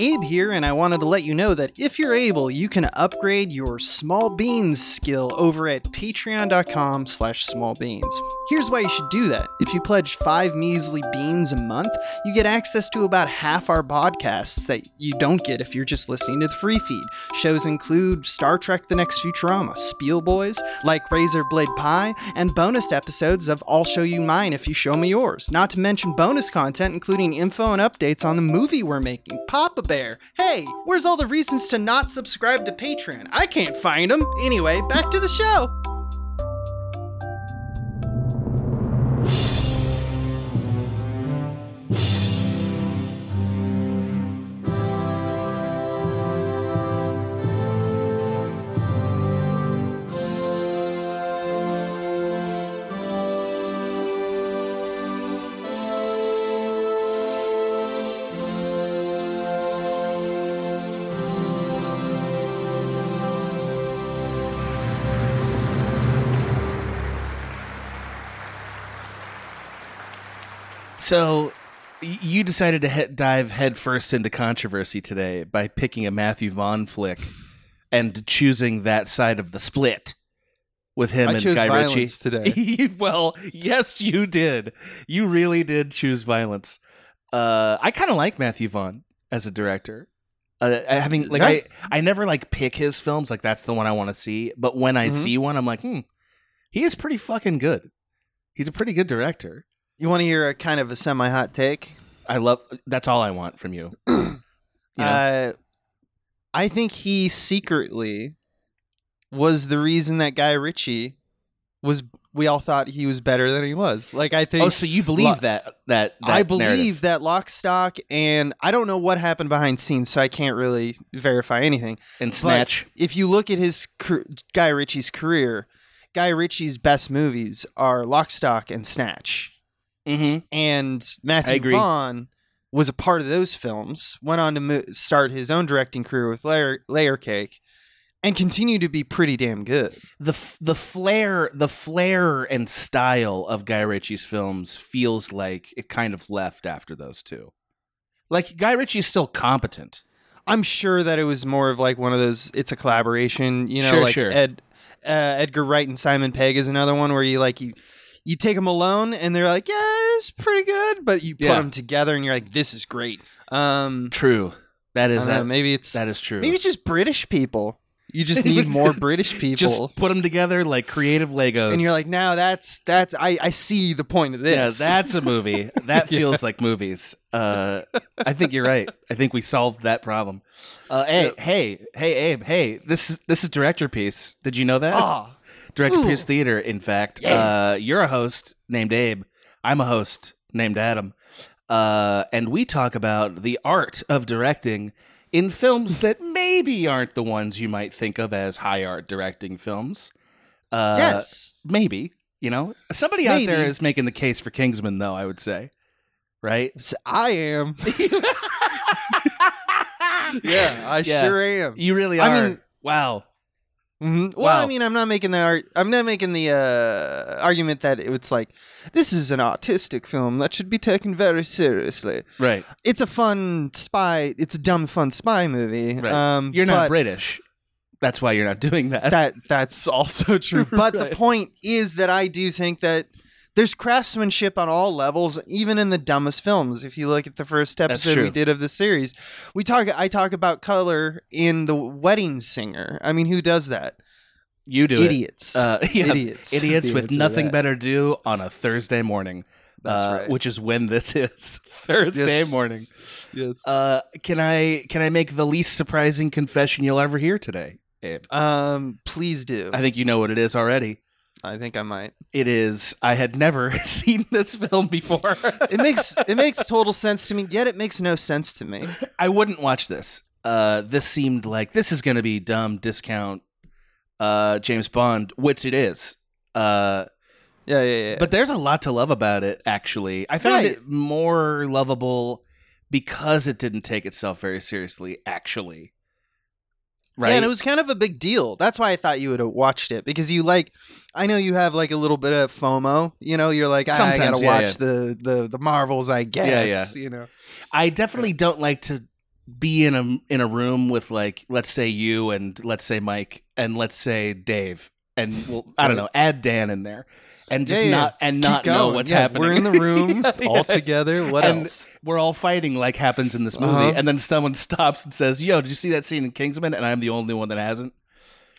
Abe here, and I wanted to let you know that if you're able, you can upgrade your Small Beans skill over at patreon.com/smallbeans. Here's why you should do that. If you pledge 5 measly beans a month, you get access to about half our podcasts that you don't get if you're just listening to the free feed. Shows include Star Trek: The Next Futurama, Spielboys, Like Razor Blade Pie, and bonus episodes of I'll Show You Mine If You Show Me Yours. Not to mention bonus content including info and updates on the movie we're making, Papa Bear. Hey, where's all the reasons to not subscribe to Patreon? I can't find them. Anyway, back to the show. So you decided to dive headfirst into controversy today by picking a Matthew Vaughn flick and choosing that side of the split with him and Guy Ritchie today. Well, yes, you did. You really did choose violence. I kind of like Matthew Vaughn as a director. I never like pick his films like that's the one I want to see. But when I see one, I'm like, he is pretty fucking good. He's a pretty good director. You want to hear a kind of a semi-hot take? That's all I want from you. I think he secretly was the reason that Guy Ritchie we all thought he was better than he was. Like, I think. Oh, so you believe that I believe narrative. That Lock, Stock, and I don't know what happened behind scenes, so I can't really verify anything. And Snatch. But if you look at his Guy Ritchie's career, Guy Ritchie's best movies are Lock, Stock, and Snatch. Mm-hmm. And Matthew Vaughn was a part of those films, went on to start his own directing career with Layer Cake, and continued to be pretty damn good. The flair and style of Guy Ritchie's films feels like it kind of left after those two. Like, Guy Ritchie's still competent. I'm sure that it was more of like one of those, it's a collaboration, sure. Edgar Wright and Simon Pegg is another one where you take them alone, and they're like, yeah, it's pretty good. But you put them together, and you're like, this is great. True. That is true. Maybe it's just British people. You just need more British people. Just put them together like creative Legos. And you're like, now that's I see the point of this. Yeah, that's a movie. That feels like movies. I think you're right. I think we solved that problem. Hey, Abe, this is Director Piece. Did you know that? Oh. Director Piece Theater, in fact. Yeah. You're a host named Abe. I'm a host named Adam. And we talk about the art of directing in films that maybe aren't the ones you might think of as high art directing films. Yes. Maybe. Somebody out there is making the case for Kingsman, though, I would say. Right? I am. Yeah, I sure am. You really are. I mean, wow. Mm-hmm. Well, wow. I mean, I'm not making the argument that it's like, this is an autistic film that should be taken very seriously. Right. It's a fun spy. It's a dumb, fun spy movie. Right. You're not British. That's why you're not doing that. That's also true. But right. The point is that I do think that there's craftsmanship on all levels, even in the dumbest films. If you look at the first episode we did of the series, I talk about color in The Wedding Singer. I mean, who does that? You do. Idiots. Idiots with nothing better to do on a Thursday morning. That's right. Which is when this is. Thursday morning. Yes. Can I make the least surprising confession you'll ever hear today, Abe? Please do. I think you know what it is already. I think I might. It is. I had never seen this film before. It makes total sense to me, yet it makes no sense to me. I wouldn't watch this. This seemed like this is going to be dumb discount James Bond, which it is. Yeah. But there's a lot to love about it, actually. I found it more lovable because it didn't take itself very seriously, actually. Right? Yeah, and it was kind of a big deal. That's why I thought you would have watched it, because I know you have like a little bit of FOMO. You're like, I gotta watch the Marvels, I guess. I definitely don't like to be in a room with, like, let's say you and let's say Mike and let's say Dave and, well, I don't know, add Dan in there and just not know what's happening. We're in the room all together. What else? We're all fighting like happens in this movie. And then someone stops and says, yo, did you see that scene in Kingsman? And I'm the only one that hasn't.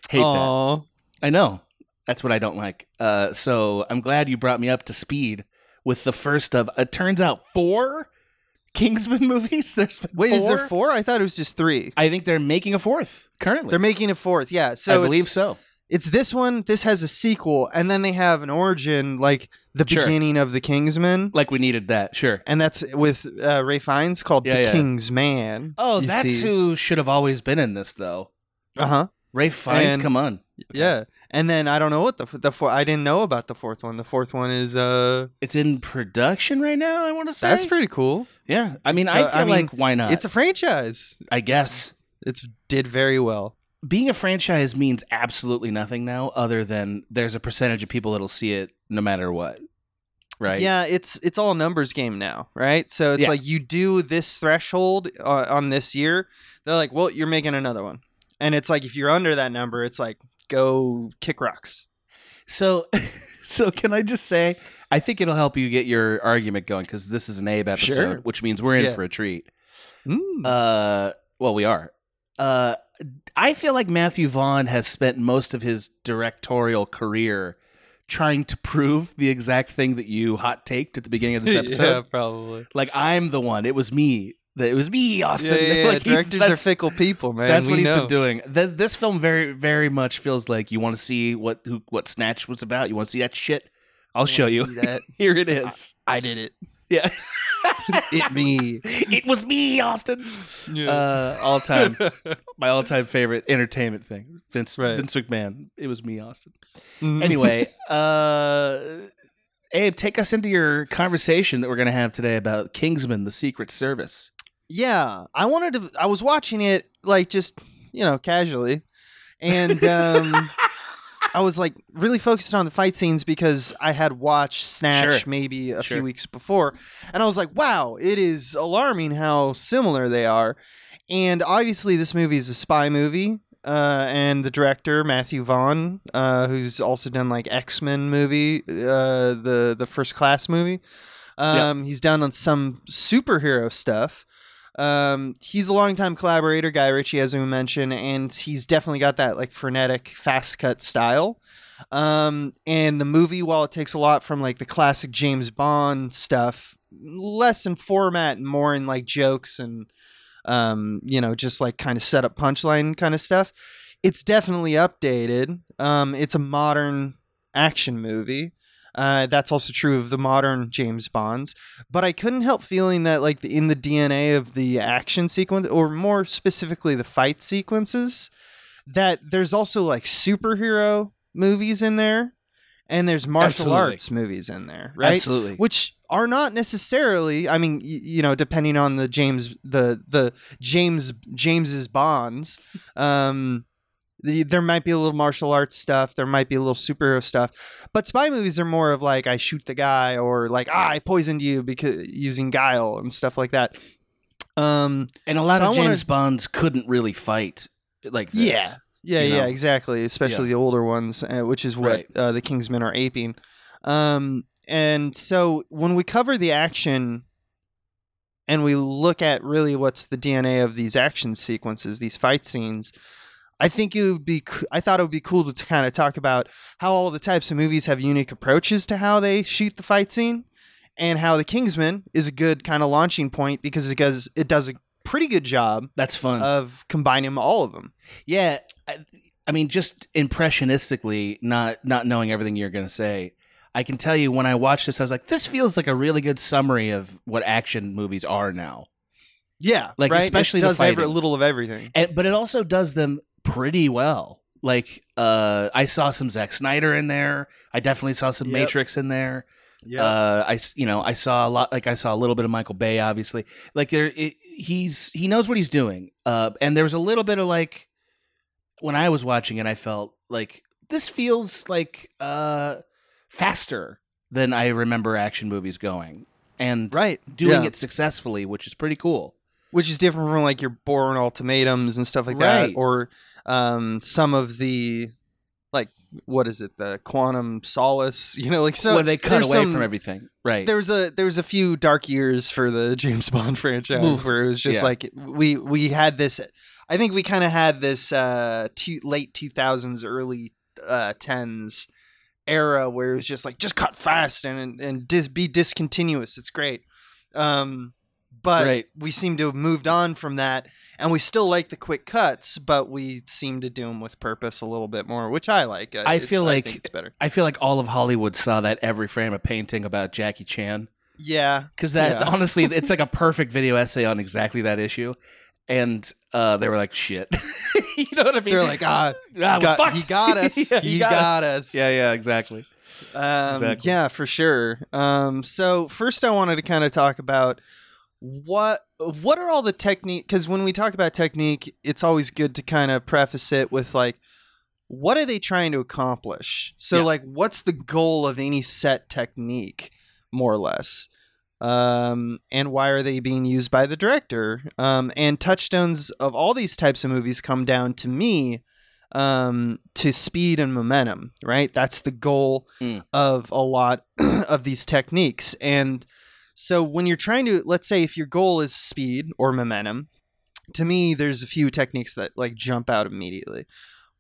Hate that. I know. That's what I don't like. So I'm glad you brought me up to speed with the first of, it turns out, 4 Kingsman movies. There's been 4? Is there 4? I thought it was just 3. I think they're making a 4th currently. They're making a 4th, yeah. So I believe so. It's this one. This has a sequel, and then they have an origin, like the beginning of the Kingsman. Like we needed that, sure. And that's with Ray Fiennes, called The Kingsman. Oh, that's who should have always been in this, though. Uh-huh. Ray Fiennes, come on. Yeah. And then I don't know what I didn't know about the 4th one. The 4th one is it's in production right now, I want to say. That's pretty cool. Yeah. I mean, I feel like why not? It's a franchise, I guess. It's did very well. Being a franchise means absolutely nothing now other than there's a percentage of people that'll see it no matter what. Right? Yeah, it's all a numbers game now, right? So it's like you do this threshold on this year, they're like, "Well, you're making another one." And it's like if you're under that number, it's like go kick rocks. So can I just say, I think it'll help you get your argument going because this is an Abe episode, which means we're in for a treat. Mm. Well, we are. I feel like Matthew Vaughn has spent most of his directorial career trying to prove the exact thing that you hot taked at the beginning of this episode. Yeah, probably. Like, I'm the one. It was me. It was me, Austin. Yeah, like, directors are fickle people, man. That's what he's been doing. This film very, very much feels like you want to see what Snatch was about. You want to see that shit? I'll show you. Here it is. I did it. Yeah. It was me, Austin. Yeah. My all-time favorite entertainment thing. Vince McMahon. It was me, Austin. Mm-hmm. Anyway, Abe, take us into your conversation that we're going to have today about Kingsman: The Secret Service. Yeah, I was watching it, like, just, you know, casually, and I was, like, really focused on the fight scenes because I had watched Snatch maybe a few weeks before, and I was like, wow, it is alarming how similar they are. And obviously this movie is a spy movie, and the director, Matthew Vaughn, who's also done, like, X-Men movie, the First Class movie. He's done on some superhero stuff. He's a longtime collaborator, Guy Ritchie, as we mentioned, and he's definitely got that, like, frenetic, fast cut style. And the movie, while it takes a lot from, like, the classic James Bond stuff, less in format and more in, like, jokes and, you know, just, like, kind of set up punchline kind of stuff. It's definitely updated. It's a modern action movie. That's also true of the modern James Bonds, but I couldn't help feeling that, like, in the DNA of the action sequence, or more specifically the fight sequences, that there's also, like, superhero movies in there and there's martial arts movies in there, right? Absolutely. Which are not necessarily, I mean, you know, depending on the James's Bonds, there might be a little martial arts stuff. There might be a little superhero stuff. But spy movies are more of, like, I shoot the guy, or, like, I poisoned you because using guile and stuff like that. And a lot of James Bonds couldn't really fight like this. Yeah, exactly. Especially the older ones, which is what the Kingsmen are aping. And so when we cover the action and we look at really what's the DNA of these action sequences, these fight scenes, I thought it would be cool to kind of talk about how all the types of movies have unique approaches to how they shoot the fight scene, and how The Kingsman is a good kind of launching point because it does a pretty good job. That's fun. Of combining all of them. Yeah, I mean, just impressionistically, not knowing everything you're going to say, I can tell you when I watched this, I was like, this feels like a really good summary of what action movies are now. Yeah, like, right? Especially it does a little of everything, but it also does them pretty well. Like, I saw some Zack Snyder in there. I definitely saw some Matrix in there. Yeah, I saw a lot. Like, I saw a little bit of Michael Bay, obviously. Like, he knows what he's doing. And there was a little bit of, like, when I was watching it, I felt like this feels like faster than I remember action movies going, and doing it successfully, which is pretty cool. Which is different from like your Bourne ultimatums and stuff like that, or some of the like what is it, the Quantum Solace? You know, like so when they cut away from everything. Right. There was a few dark years for the James Bond franchise where it was just like we had this. I think we kind of had this late 2000s, early 10s era where it was just like just cut fast and be discontinuous. It's great. But we seem to have moved on from that, and we still like the quick cuts, but we seem to do them with purpose a little bit more, which I like. I think it's better. I feel like all of Hollywood saw that every frame of painting about Jackie Chan. Yeah. Because honestly, it's like a perfect video essay on exactly that issue. And they were like, shit. You know what I mean? They're like, he got us. Yeah, he got us. Yeah, exactly. Yeah, for sure. So first I wanted to kind of talk about what are all the technique, because when we talk about technique, it's always good to kind of preface it with like, what are they trying to accomplish? So like, what's the goal of any set technique, more or less? And why are they being used by the director? And touchstones of all these types of movies come down to me to speed and momentum, right? That's the goal of a lot of these techniques. And so when you're trying to, let's say if your goal is speed or momentum, to me, there's a few techniques that like jump out immediately.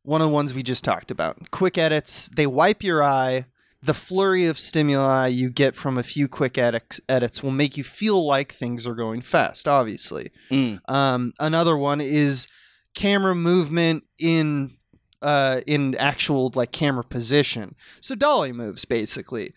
One of the ones we just talked about, quick edits, they wipe your eye. The flurry of stimuli you get from a few quick edits will make you feel like things are going fast, obviously. Another one is camera movement in actual like camera position. So dolly moves basically.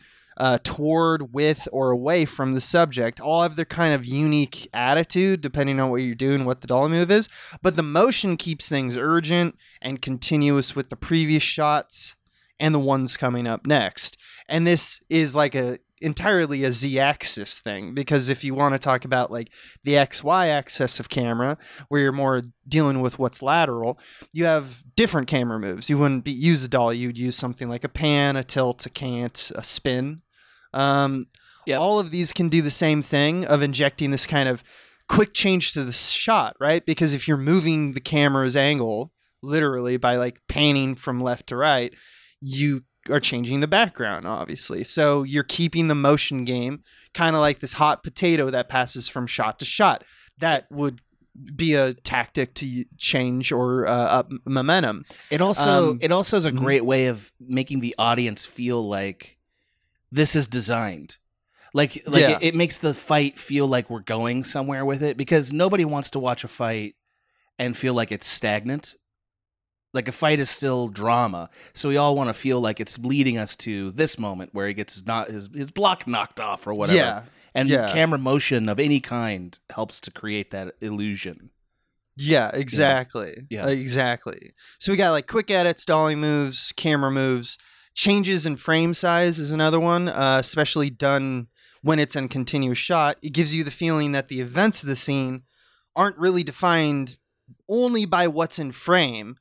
Toward, with, or away from the subject. All have their kind of unique attitude depending on what you're doing, what the dolly move is. But the motion keeps things urgent and continuous with the previous shots and the ones coming up next. And this is like entirely a z-axis thing, because if you want to talk about like the XY axis of camera, where you're more dealing with what's lateral, you have different camera moves. You wouldn't use a dolly; you'd use something like a pan, a tilt, a cant, a spin. All of these can do the same thing of injecting this kind of quick change to the shot, right? Because if you're moving the camera's angle literally by like panning from left to right, you are changing the background, obviously. So you're keeping the motion game kind of like this hot potato that passes from shot to shot. That would be a tactic to change or up momentum. It also is a great way of making the audience feel like this is designed. It makes the fight feel like we're going somewhere with it, because nobody wants to watch a fight and feel like it's stagnant. Like a fight is still drama, so we all want to feel like it's leading us to this moment where he gets his block knocked off or whatever. Yeah, and camera motion of any kind helps to create that illusion. Yeah, exactly. Yeah, exactly. So we got like quick edits, dolly moves, camera moves, changes in frame size is another one, especially done when it's in continuous shot. It gives you the feeling that the events of the scene aren't really defined only by what's in frame.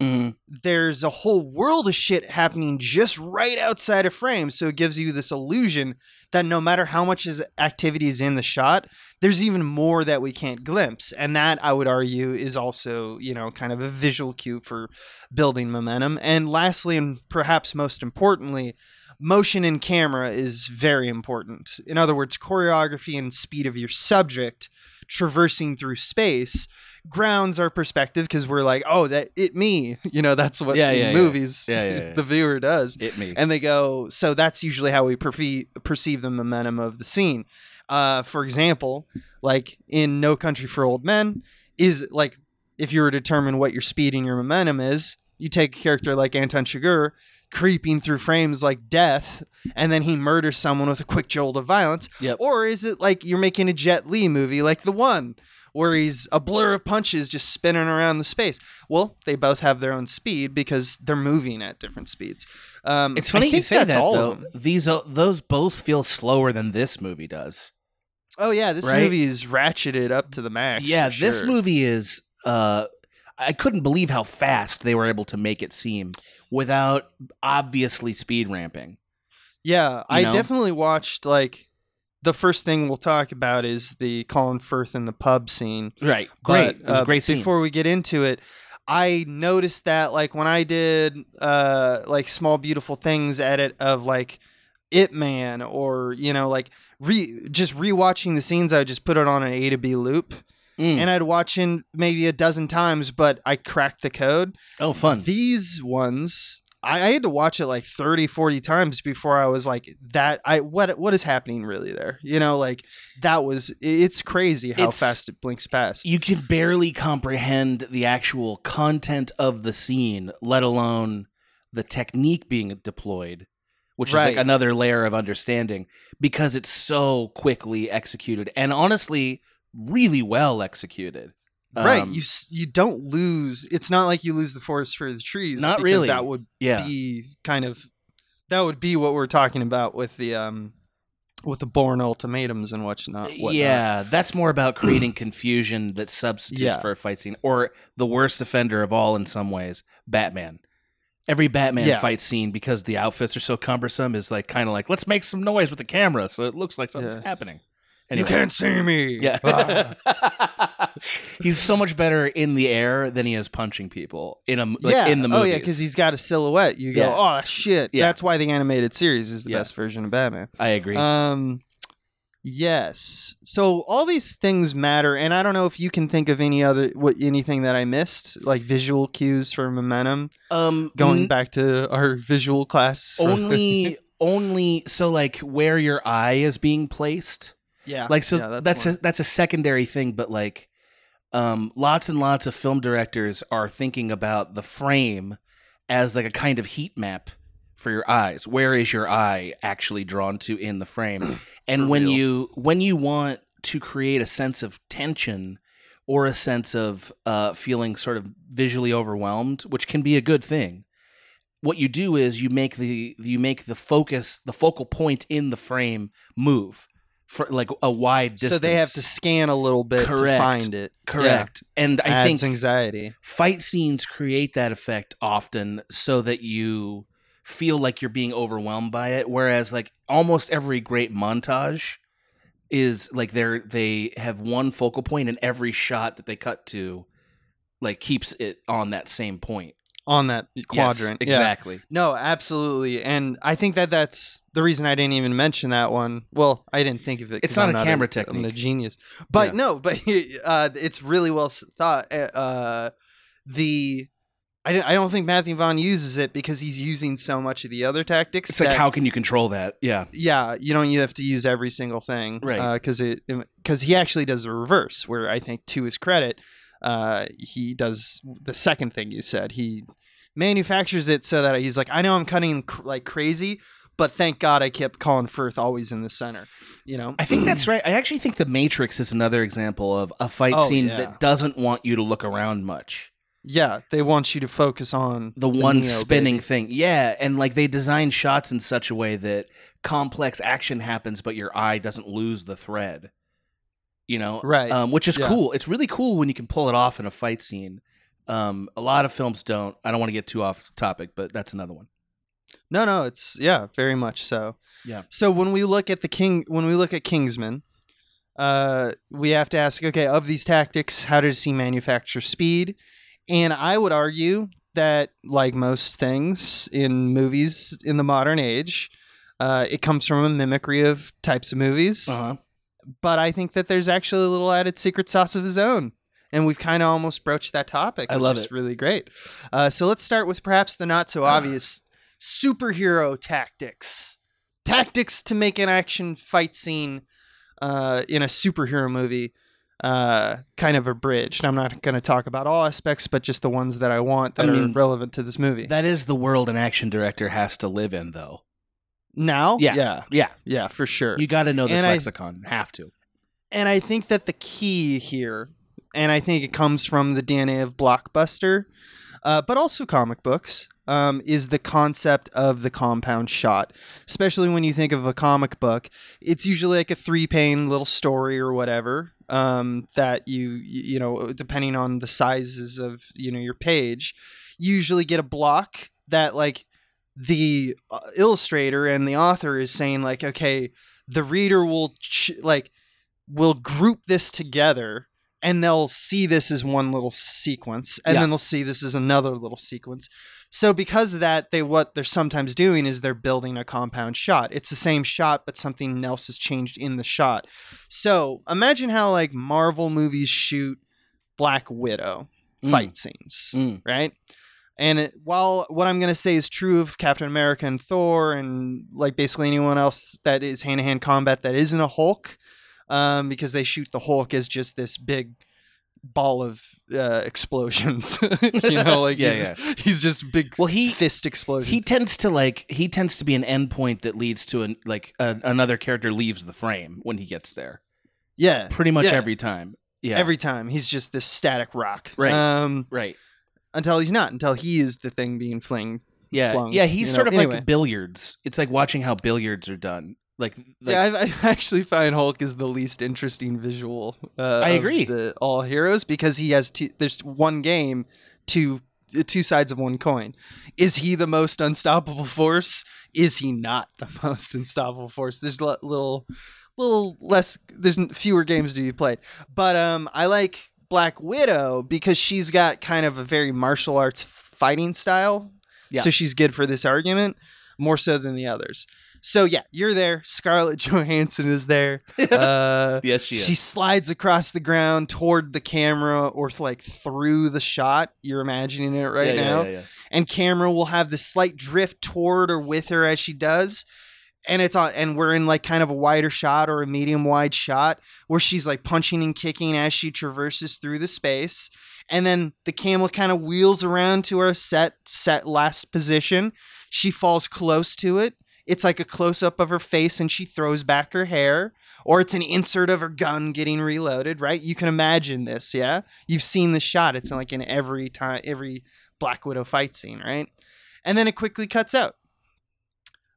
There's a whole world of shit happening just right outside of frame, so it gives you this illusion that no matter how much activity is in the shot, there's even more that we can't glimpse. And that, I would argue, is also, you know, kind of a visual cue for building momentum. And lastly, and perhaps most importantly, motion in camera is very important. In other words, choreography and speed of your subject traversing through space grounds our perspective, because we're like, oh, that it me, you know, that's what movies the viewer does, it me, and they go, so that's usually how we perceive the momentum of the scene. For example, like in No Country for Old Men, is like if you were to determine what your speed and your momentum is, you take a character like Anton Chigurh creeping through frames like death, and then he murders someone with a quick jolt of violence. Or is it like you're making a Jet Li movie like The One, where he's a blur of punches just spinning around the space? Well, they both have their own speed because they're moving at different speeds. It's funny you say that, though. Those both feel slower than this movie does. Oh, yeah. This movie is ratcheted up to the max. Yeah, this movie is... I couldn't believe how fast they were able to make it seem without obviously speed ramping. Yeah, I definitely watched like... the first thing we'll talk about is the Colin Firth in the pub scene. Right. Great. But, it was a great scene. Before we get into it, I noticed that like when I did like Small Beautiful Things edit of like It Man or, you know, like just rewatching the scenes, I would just put it on an A to B loop. Mm. And I'd watch in maybe a dozen times, but I cracked the code. Oh, fun. These ones, I had to watch it like 30, 40 times before I was like, what is happening really there? You know, like it's crazy how fast it blinks past. You can barely comprehend the actual content of the scene, let alone the technique being deployed, which right. is like another layer of understanding because it's so quickly executed. And honestly, really well executed. Right. You don't lose. It's not like you lose the forest for the trees. Not really. That would be kind of, that would be what we're talking about with the Bourne ultimatums and whatnot. Yeah. That's more about creating confusion that substitutes for a fight scene, or the worst offender of all in some ways, Batman. Every Batman fight scene, because the outfits are so cumbersome, is like kind of like, let's make some noise with the camera so it looks like something's happening. Anyway. You can't see me. Yeah. Ah. He's so much better in the air than he is punching people in the movies. Oh, yeah, because he's got a silhouette. You go, oh, shit. Yeah. That's why the animated series is the best version of Batman. I agree. Yes. So all these things matter, and I don't know if you can think of anything that I missed, like visual cues for momentum, going back to our visual class. Only so like where your eye is being placed. Yeah, like so. Yeah, that's a secondary thing, but like, lots and lots of film directors are thinking about the frame as like a kind of heat map for your eyes. Where is your eye actually drawn to in the frame? And when you want to create a sense of tension or a sense of feeling sort of visually overwhelmed, which can be a good thing, what you do is you make the focus, the focal point in the frame move. For like a wide distance. So they have to scan a little bit to find it. Correct. Yeah. And I think anxiety. Fight scenes create that effect often so that you feel like you're being overwhelmed by it. Whereas like almost every great montage is like they have one focal point, and every shot that they cut to like keeps it on that same point. On that quadrant. Yes, exactly. Yeah. No, absolutely. And I think that's the reason I didn't even mention that one. Well, I didn't think of it. It's not a camera technique. I'm a genius. But but it's really well thought. I don't think Matthew Vaughn uses it because he's using so much of the other tactics. It's like, how can you control that? Yeah. Yeah. You have to use every single thing. Right. Because he actually does the reverse, where I think, to his credit, he does the second thing you said. He manufactures it so that he's like, I know I'm cutting like crazy, but thank God I kept Colin Firth always in the center. You know, I think that's right. I actually think The Matrix is another example of a fight scene that doesn't want you to look around much. Yeah, they want you to focus on the one spinning thing. Yeah, and like they design shots in such a way that complex action happens, but your eye doesn't lose the thread. You know, right? Which is cool. It's really cool when you can pull it off in a fight scene. A lot of films don't. I don't want to get too off topic, but that's another one. No, it's very much so. Yeah. So when we look at Kingsman, we have to ask, okay, of these tactics, how does he manufacture speed? And I would argue that, like most things in movies in the modern age, it comes from a mimicry of types of movies. Uh-huh. But I think that there's actually a little added secret sauce of his own. And we've kind of almost broached that topic, which is really great. So let's start with perhaps the not-so-obvious superhero tactics. Tactics to make an action fight scene in a superhero movie kind of abridged. I'm not going to talk about all aspects, but just the ones that I want that are relevant to this movie. That is the world an action director has to live in, though. Now? Yeah, for sure. You got to know this lexicon. Have to. And I think that the key here, and I think it comes from the DNA of Blockbuster, but also comic books, is the concept of the compound shot. Especially when you think of a comic book, it's usually like a three-pane little story or whatever, that you depending on the sizes of, your page, you usually get a block that, like, the illustrator and the author is saying, like, okay, the reader will group this together, and they'll see this as one little sequence, and then they'll see this as another little sequence. So because of that, what they're sometimes doing is they're building a compound shot. It's the same shot, but something else has changed in the shot. So imagine how like Marvel movies shoot Black Widow fight scenes, right? And while what I'm going to say is true of Captain America and Thor and like basically anyone else that is hand-to-hand combat that isn't a Hulk, because they shoot the Hulk as just this big ball of explosions, you know, like he's just big. Well, fist explosion. He tends to be an endpoint that leads to another character leaves the frame when he gets there. Yeah, pretty much every time. Yeah, every time he's just this static rock. Right. Right. Until he's not. Until he is the thing being flung. Yeah. He's sort of like billiards. It's like watching how billiards are done. I actually find Hulk is the least interesting visual. I agree. Of all heroes, because he has there's one game, two sides of one coin. Is he the most unstoppable force? Is he not the most unstoppable force? There's little less. There's fewer games to be played. But I like Black Widow because she's got kind of a very martial arts fighting style. Yeah. So she's good for this argument more so than the others. So yeah, you're there. Scarlett Johansson is there. Yes, she is. She slides across the ground toward the camera or like through the shot. You're imagining it right now. Yeah. And camera will have this slight drift toward or with her as she does. And it's on, and we're in like kind of a wider shot or a medium wide shot where she's like punching and kicking as she traverses through the space. And then the camera kind of wheels around to her set last position. She falls close to it. It's like a close-up of her face and she throws back her hair, or it's an insert of her gun getting reloaded, right? You can imagine this, yeah? You've seen the shot. It's like in every Black Widow fight scene, right? And then it quickly cuts out.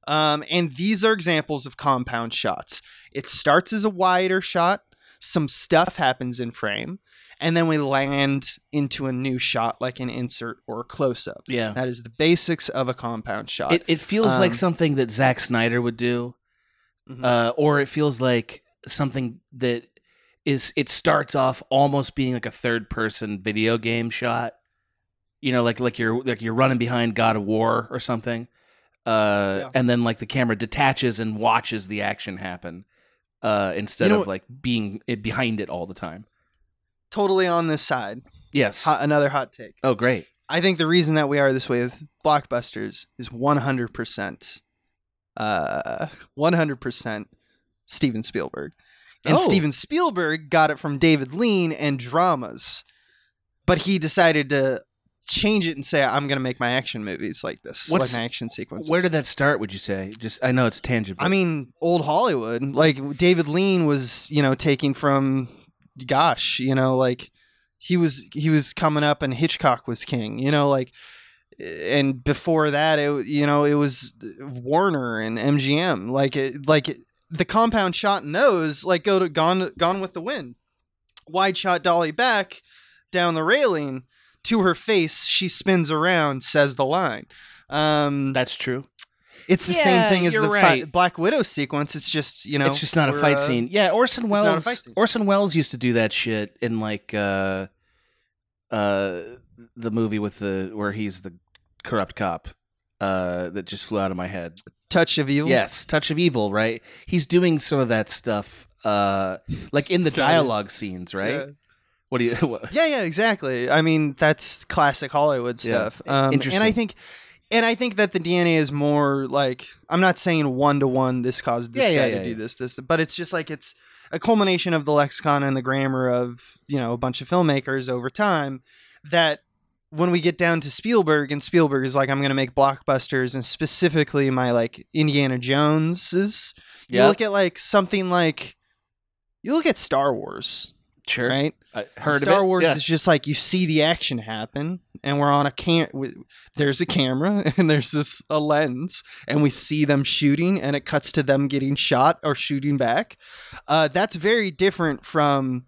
And these are examples of compound shots. It starts as a wider shot. Some stuff happens in frame. And then we land into a new shot, like an insert or a close-up. Yeah. That is the basics of a compound shot. It feels like something that Zack Snyder would do, or it feels like something that it starts off almost being like a third-person video game shot. You know, like you're running behind God of War or something, and then like the camera detaches and watches the action happen instead of like being behind it all the time. Totally on this side. Yes. Another hot take. Oh, great. I think the reason that we are this way with blockbusters is 100% Steven Spielberg. And Steven Spielberg got it from David Lean and dramas. But he decided to change it and say, I'm going to make my action movies like this. Like my action sequences. Where did that start, would you say? I know it's tangible. I mean, old Hollywood. Like, David Lean was, taking from... Gosh, he was coming up and Hitchcock was king, and before that, it was Warner and MGM, the compound shot in those, go to Gone with the Wind, wide shot dolly back down the railing to her face. She spins around, says the line. That's true. It's the same thing as the Black Widow sequence. It's just, it's just not a fight scene. Yeah, Orson Welles used to do that shit in the movie with where he's the corrupt cop that just flew out of my head. Touch of Evil? Yes, Touch of Evil, right? He's doing some of that stuff in the dialogue scenes, right? Yeah. What do you Yeah, exactly. I mean, that's classic Hollywood stuff. Yeah. Interesting. And I think that the DNA is more like, I'm not saying 1-to-1 this caused this guy to do this, but it's just like it's a culmination of the lexicon and the grammar of, a bunch of filmmakers over time, that when we get down to Spielberg, and Spielberg is like, I'm going to make blockbusters, and specifically my Indiana Jones's. You look at Star Wars. Sure. Right? I heard Star Wars is just like you see the action happen, and we're on there's a camera and there's a lens, and we see them shooting, and it cuts to them getting shot or shooting back. That's very different from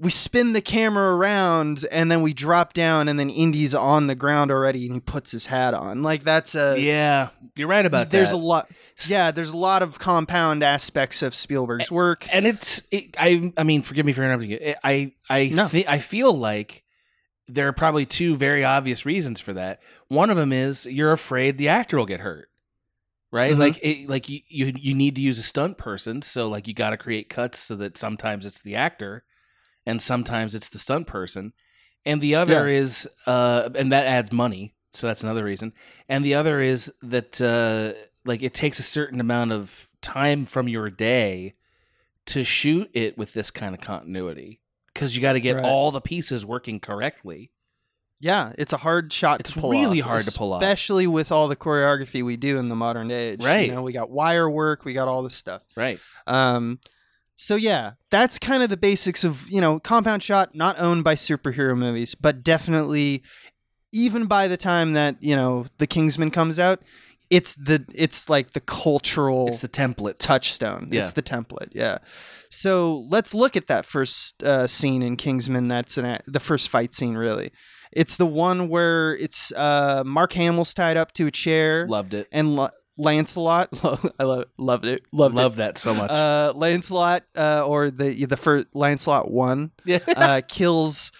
we spin the camera around and then we drop down and then Indy's on the ground already and he puts his hat on. Like that's a... Yeah, you're right about that. There's a lot... Yeah, there's a lot of compound aspects of Spielberg's work. And it's... I mean, forgive me for interrupting you. I feel like there are probably two very obvious reasons for that. One of them is you're afraid the actor will get hurt. Right? Mm-hmm. You need to use a stunt person. So like you got to create cuts so that sometimes it's the actor and sometimes it's the stunt person. And the other is, and that adds money. So that's another reason. And the other is that, it takes a certain amount of time from your day to shoot it with this kind of continuity. Because you got to get all the pieces working correctly. Yeah, it's a hard shot to pull off. It's really hard to pull off. Especially with all the choreography we do in the modern age. Right. You know, we got wire work, we got all this stuff. Right. So yeah, that's kind of the basics of, you know, compound shot, not owned by superhero movies, but definitely even by the time that, you know, The Kingsman comes out, it's the template touchstone. Yeah. It's the template. Yeah. So let's look at that first scene in Kingsman. That's the first fight scene, really. It's the one where it's Mark Hamill's tied up to a chair. Loved it. And Lancelot, loved it. Loved that so much. Lancelot, or the first Lancelot 1, kills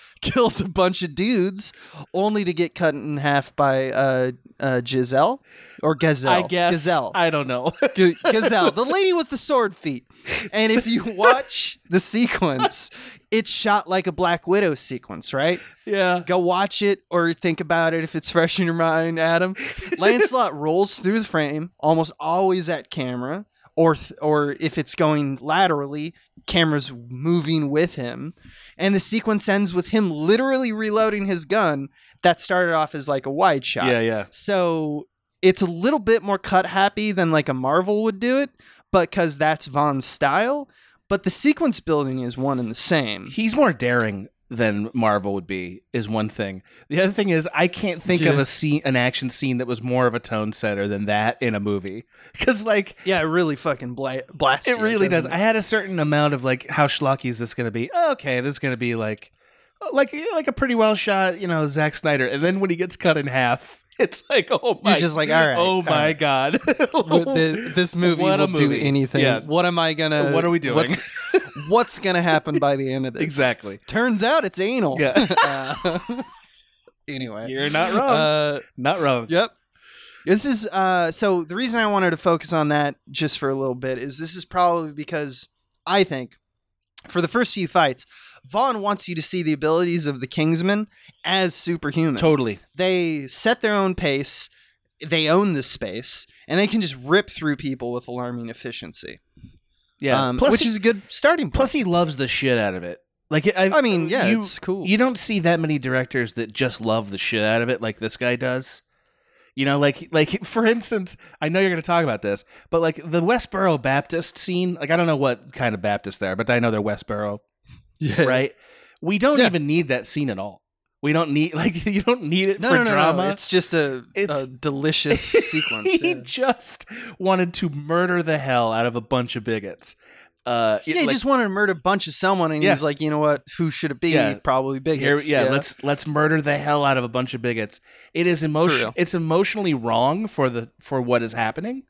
a bunch of dudes, only to get cut in half by Gazelle or Gazelle. I guess. Gazelle. I don't know. Gazelle, the lady with the sword feet. And if you watch the sequence, it's shot like a Black Widow sequence, right? Yeah. Go watch it or think about it if it's fresh in your mind, Adam. Lancelot rolls through the frame, almost always at camera, or if it's going laterally, camera's moving with him. And the sequence ends with him literally reloading his gun that started off as like a wide shot. Yeah, yeah. So it's a little bit more cut happy than like a Marvel would do it, but because that's Vaughn's style. But the sequence building is one and the same. He's more daring than Marvel would be, is one thing. The other thing is I can't think of an action scene that was more of a tone setter than that in a movie. Because like... Yeah, it really fucking blasts it. Really does. It? I had a certain amount of like, how schlocky is this going to be? Oh, okay, this is going to be like a pretty well shot, you know, Zack Snyder. And then when he gets cut in half... It's like, oh my... You're just like, all right. Oh my God. This movie will do anything. Yeah. What am I going to... What are we doing? What's going to happen by the end of this? Exactly. Turns out it's anal. Yeah. Anyway. You're not wrong. Not wrong. Yep. This is... so the reason I wanted to focus on that just for a little bit is this is probably because I think for the first few fights... Vaughn wants you to see the abilities of the Kingsmen as superhuman. Totally. They set their own pace, they own this space, and they can just rip through people with alarming efficiency. Yeah. Which is a good starting point. Plus, he loves the shit out of it. Like, I mean, yeah, it's cool. You don't see that many directors that just love the shit out of it like this guy does. You know, like for instance, I know you're going to talk about this, but like the Westboro Baptist scene, like I don't know what kind of Baptists they are, but I know they're Westboro. Yeah. Right? We don't even need that scene at all. We don't need, like, you don't need it for drama. No. It's just a delicious sequence. He just wanted to murder the hell out of a bunch of bigots. He just wanted to murder a bunch of someone, and he was like, you know what? Who should it be? Yeah. Probably bigots. Let's murder the hell out of a bunch of bigots. It is emotional. It's emotionally wrong for what is happening.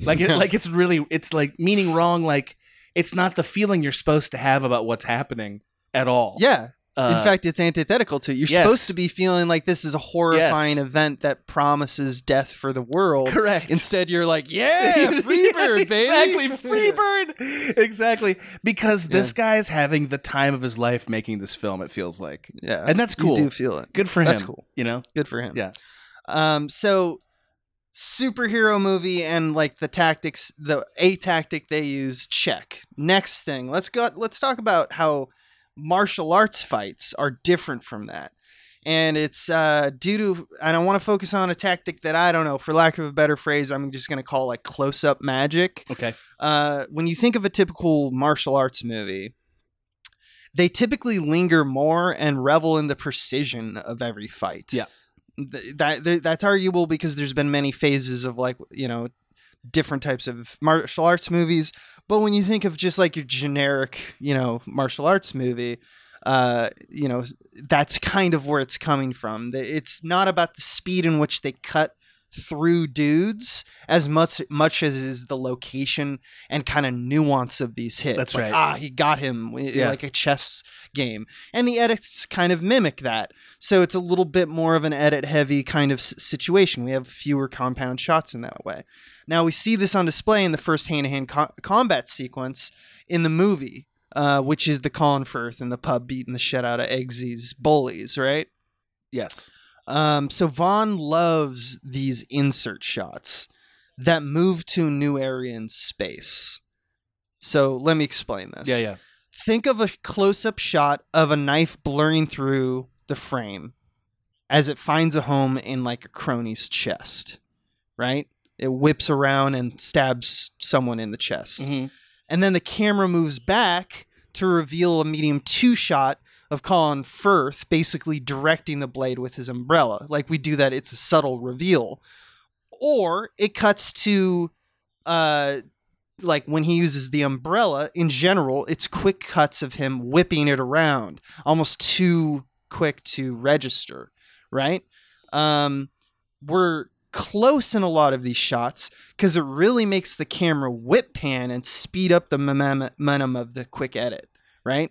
Like, it's really, it's like meaning wrong, like. It's not the feeling you're supposed to have about what's happening at all. Yeah. In fact, it's antithetical to it. You're supposed to be feeling like this is a horrifying event that promises death for the world. Correct. Instead, you're like, free bird, baby. Exactly, free bird. Exactly. Because this guy's having the time of his life making this film, it feels like. Yeah. And that's cool. You do feel it. Good for him. That's cool. You know? Good for him. Yeah. So... Superhero movie and like the tactics, a tactic they use, check. Next thing, let's talk about how martial arts fights are different from that. And it's and I want to focus on a tactic that I don't know, for lack of a better phrase, I'm just going to call like close-up magic. Okay. When you think of a typical martial arts movie, they typically linger more and revel in the precision of every fight. Yeah. That's arguable because there's been many phases of like, you know, different types of martial arts movies. But when you think of just like your generic, you know, martial arts movie, you know, that's kind of where it's coming from. It's not about the speed in which they cut through dudes as much as is the location and kind of nuance of these hits. That's like, right. Ah, he got him, yeah, like a chess game. And the edits kind of mimic that. So it's a little bit more of an edit heavy kind of situation. We have fewer compound shots in that way. Now we see this on display in the first hand-to-hand combat sequence in the movie, which is the Colin Firth in the pub beating the shit out of Eggsy's bullies, right? Yes. So Vaughn loves these insert shots that move to a new area in space. So let me explain this. Yeah. Think of a close-up shot of a knife blurring through the frame as it finds a home in like a crony's chest, right? It whips around and stabs someone in the chest. Mm-hmm. And then the camera moves back to reveal a medium two shot of Colin Firth basically directing the blade with his umbrella. Like we do that, it's a subtle reveal. Or it cuts to, like when he uses the umbrella, in general, it's quick cuts of him whipping it around, almost too quick to register, right? We're close in a lot of these shots because it really makes the camera whip pan and speed up the momentum of the quick edit, right?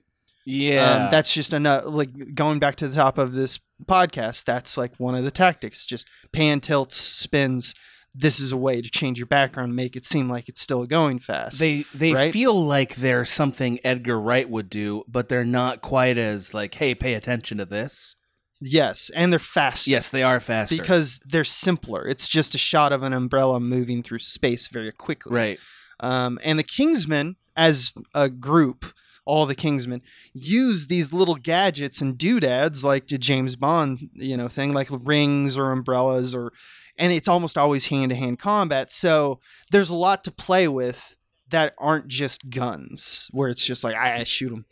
Yeah, that's just enough. Like going back to the top of this podcast, that's like one of the tactics. Just pan, tilts, spins. This is a way to change your background, and make it seem like it's still going fast. They right? feel like they're something Edgar Wright would do, but they're not quite as like, hey, pay attention to this. Yes, and they're faster. Yes, they are faster because they're simpler. It's just a shot of an umbrella moving through space very quickly. Right. And the Kingsmen as a group. All the Kingsmen use these little gadgets and doodads like the James Bond, you know, thing like rings or umbrellas or, and it's almost always hand-to-hand combat. So there's a lot to play with that aren't just guns where it's just like, I shoot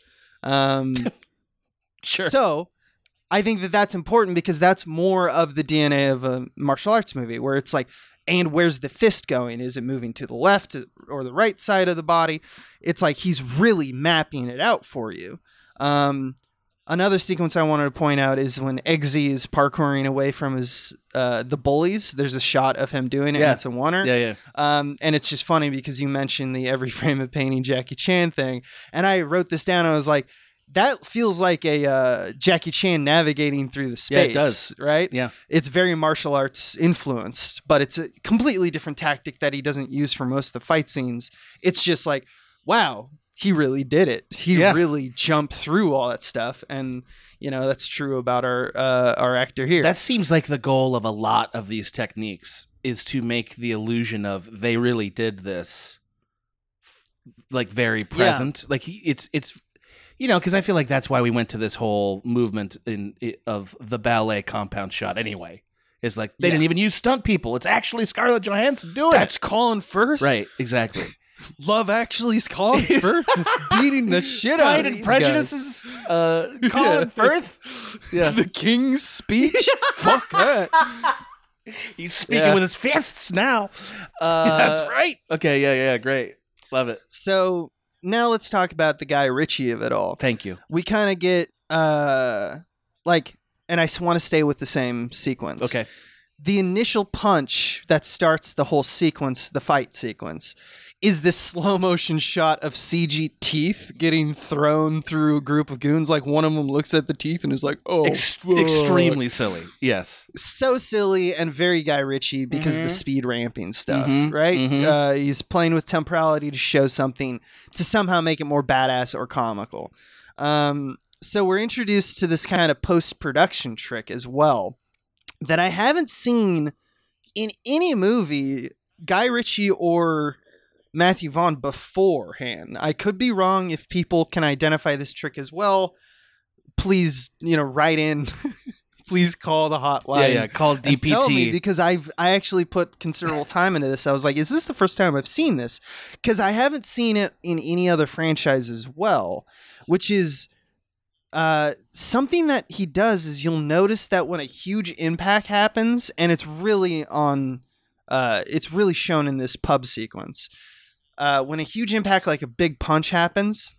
them. Sure. So I think that that's important because that's more of the DNA of a martial arts movie where it's like, and where's the fist going? Is it moving to the left or the right side of the body? It's like he's really mapping it out for you. Another sequence I wanted to point out is when Eggsy is parkouring away from his the bullies. There's a shot of him doing it. Yeah. And it's a oneer. Yeah. And it's just funny because you mentioned the every frame of painting Jackie Chan thing. And I wrote this down. And I was like, that feels like a Jackie Chan navigating through the space. Yeah, it does. Right? Yeah. It's very martial arts influenced, but it's a completely different tactic that he doesn't use for most of the fight scenes. It's just like, wow, he really did it. He really jumped through all that stuff. And, you know, that's true about our actor here. That seems like the goal of a lot of these techniques is to make the illusion of they really did this like very present. Yeah. Like it's you know, because I feel like that's why we went to this whole movement of the ballet compound shot anyway. It's like, they didn't even use stunt people. It's actually Scarlett Johansson doing it. That's Colin Firth? Right, exactly. Love Actually's Colin Firth is beating the shit out of these guys. Pride and Prejudice is Colin Firth. Yeah. The King's Speech? Fuck that. He's speaking with his fists now. That's right. Okay, yeah, great. Love it. So... now let's talk about the Guy Ritchie of it all. Thank you. We kind of get, and I want to stay with the same sequence. Okay. The initial punch that starts the whole sequence, the fight sequence, is this slow motion shot of CG teeth getting thrown through a group of goons. Like one of them looks at the teeth and is like, oh, extremely silly. Yes. So silly and very Guy Ritchie because of the speed ramping stuff, right? Mm-hmm. He's playing with temporality to show something to somehow make it more badass or comical. So we're introduced to this kind of post-production trick as well that I haven't seen in any movie, Guy Ritchie or Matthew Vaughn beforehand. I could be wrong. If people can identify this trick as well, please, write in. Please call the hotline. Yeah, call DPT. And tell me, because I actually put considerable time into this. I was like, is this the first time I've seen this? Because I haven't seen it in any other franchise as well, which is something that he does is you'll notice that when a huge impact happens, and it's really shown in this pub sequence. When a huge impact, like a big punch happens,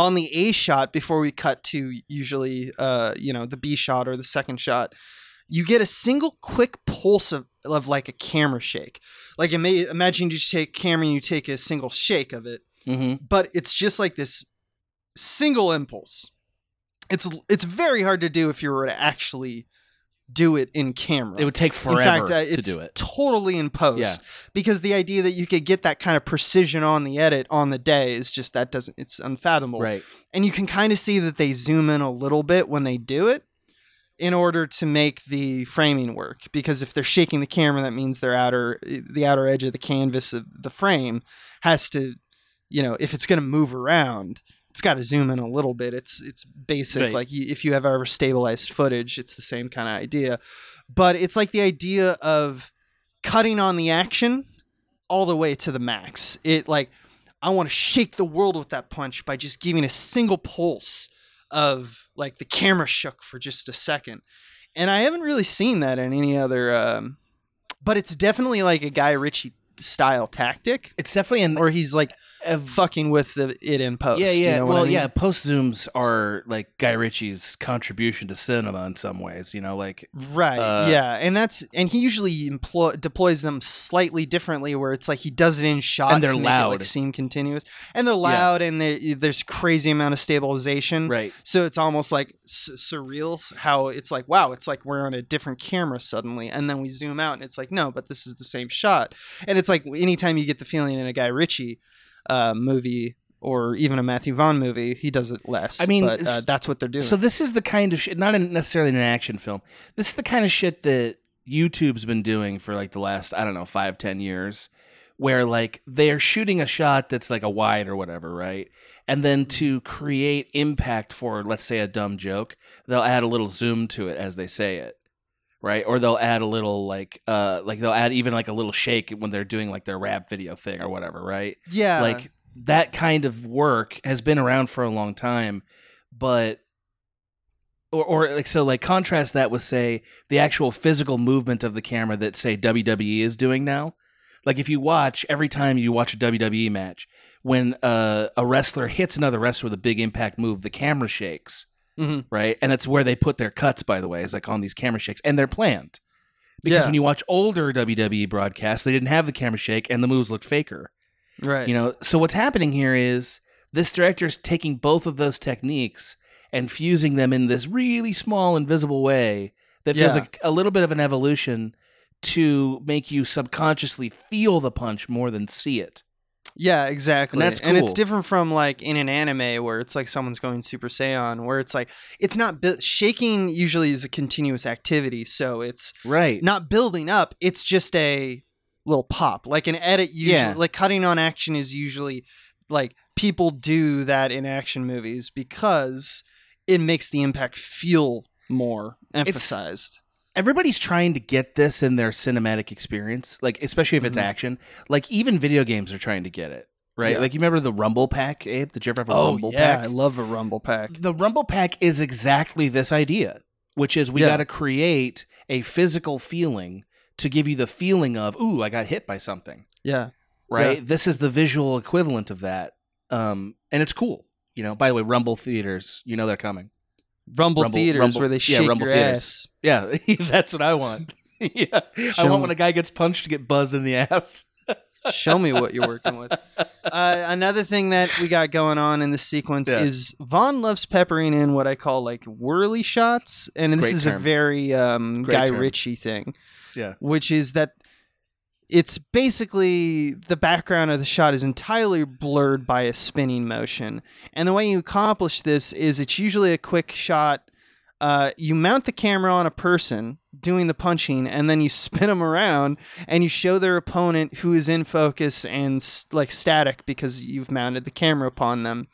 on the A shot before we cut to usually, the B shot or the second shot, you get a single quick pulse of like a camera shake. Like imagine you take camera and you take a single shake of it, mm-hmm. but it's just like this single impulse. It's very hard to do if you were to actually do it in camera. It would take forever. In fact, to do it. Totally in post because the idea that you could get that kind of precision on the edit on the day is just it's unfathomable. Right. And you can kind of see that they zoom in a little bit when they do it in order to make the framing work, because if they're shaking the camera, that means the outer edge of the canvas of the frame has to, if it's going to move around, it's got to zoom in a little bit. It's basic. Right. Like if you have ever stabilized footage, it's the same kind of idea, but it's like the idea of cutting on the action all the way to the max. It like, I want to shake the world with that punch by just giving a single pulse of like the camera shook for just a second. And I haven't really seen that in any other, but it's definitely like a Guy Ritchie style tactic. It's definitely or he's like fucking with it in post. Yeah, yeah. You know well, I mean? Yeah. Post zooms are like Guy Ritchie's contribution to cinema in some ways. Right. Yeah, and he usually deploys them slightly differently, where it's like he does it in shot and they're loud, make it seem continuous, and they're loud, and there's crazy amount of stabilization. Right. So it's almost like surreal how it's like, wow, it's like we're on a different camera suddenly, and then we zoom out, and it's like no, but this is the same shot, and it's like anytime you get the feeling in a Guy Ritchie movie or even a Matthew Vaughn movie, he does it less. I mean, but, that's what they're doing. So this is the kind of shit, not necessarily in an action film. This is the kind of shit that YouTube's been doing for like the last, 5-10 years, where like they're shooting a shot that's like a wide or whatever, right? And then to create impact for, let's say, a dumb joke, they'll add a little zoom to it as they say it. Right, or they'll add a little like they'll add even like a little shake when they're doing like their rap video thing or whatever, right? Yeah, like that kind of work has been around for a long time, but or like so like contrast that with say the actual physical movement of the camera that say WWE is doing now. Like if you watch every time you watch a WWE match, when a wrestler hits another wrestler with a big impact move, the camera shakes. Mm-hmm. Right, and that's where they put their cuts, by the way, is like on these camera shakes, and they're planned because when you watch older WWE broadcasts, they didn't have the camera shake and the moves looked faker, right? So what's happening here is this director is taking both of those techniques and fusing them in this really small invisible way that feels like a little bit of an evolution to make you subconsciously feel the punch more than see it. Yeah, exactly. And that's cool. And it's different from like in an anime where it's like someone's going Super Saiyan, where it's like it's not shaking usually is a continuous activity, so it's not building up. It's just a little pop. Like an edit usually like cutting on action is usually like people do that in action movies because it makes the impact feel more emphasized. Everybody's trying to get this in their cinematic experience, like especially if it's action. Like even video games are trying to get it, right? Yeah. Like you remember the Rumble Pack, Abe? Did you ever have a Rumble Pack? Oh yeah, I love a Rumble Pack. The Rumble Pack is exactly this idea, which is we got to create a physical feeling to give you the feeling of, ooh, I got hit by something. Yeah. Right? Yeah. This is the visual equivalent of that. And it's cool. By the way, Rumble Theaters, they're coming. Rumble Theaters where they shake your ass. Yeah, that's what I want. Yeah, I want when a guy gets punched to get buzzed in the ass. Show me what you're working with. Another thing that we got going on in this sequence is Vaughn loves peppering in what I call like whirly shots. And this is a very Guy Ritchie thing. Yeah, which is that it's basically the background of the shot is entirely blurred by a spinning motion. And the way you accomplish this is it's usually a quick shot. You mount the camera on a person doing the punching, and then you spin them around and you show their opponent who is in focus and like static because you've mounted the camera upon them,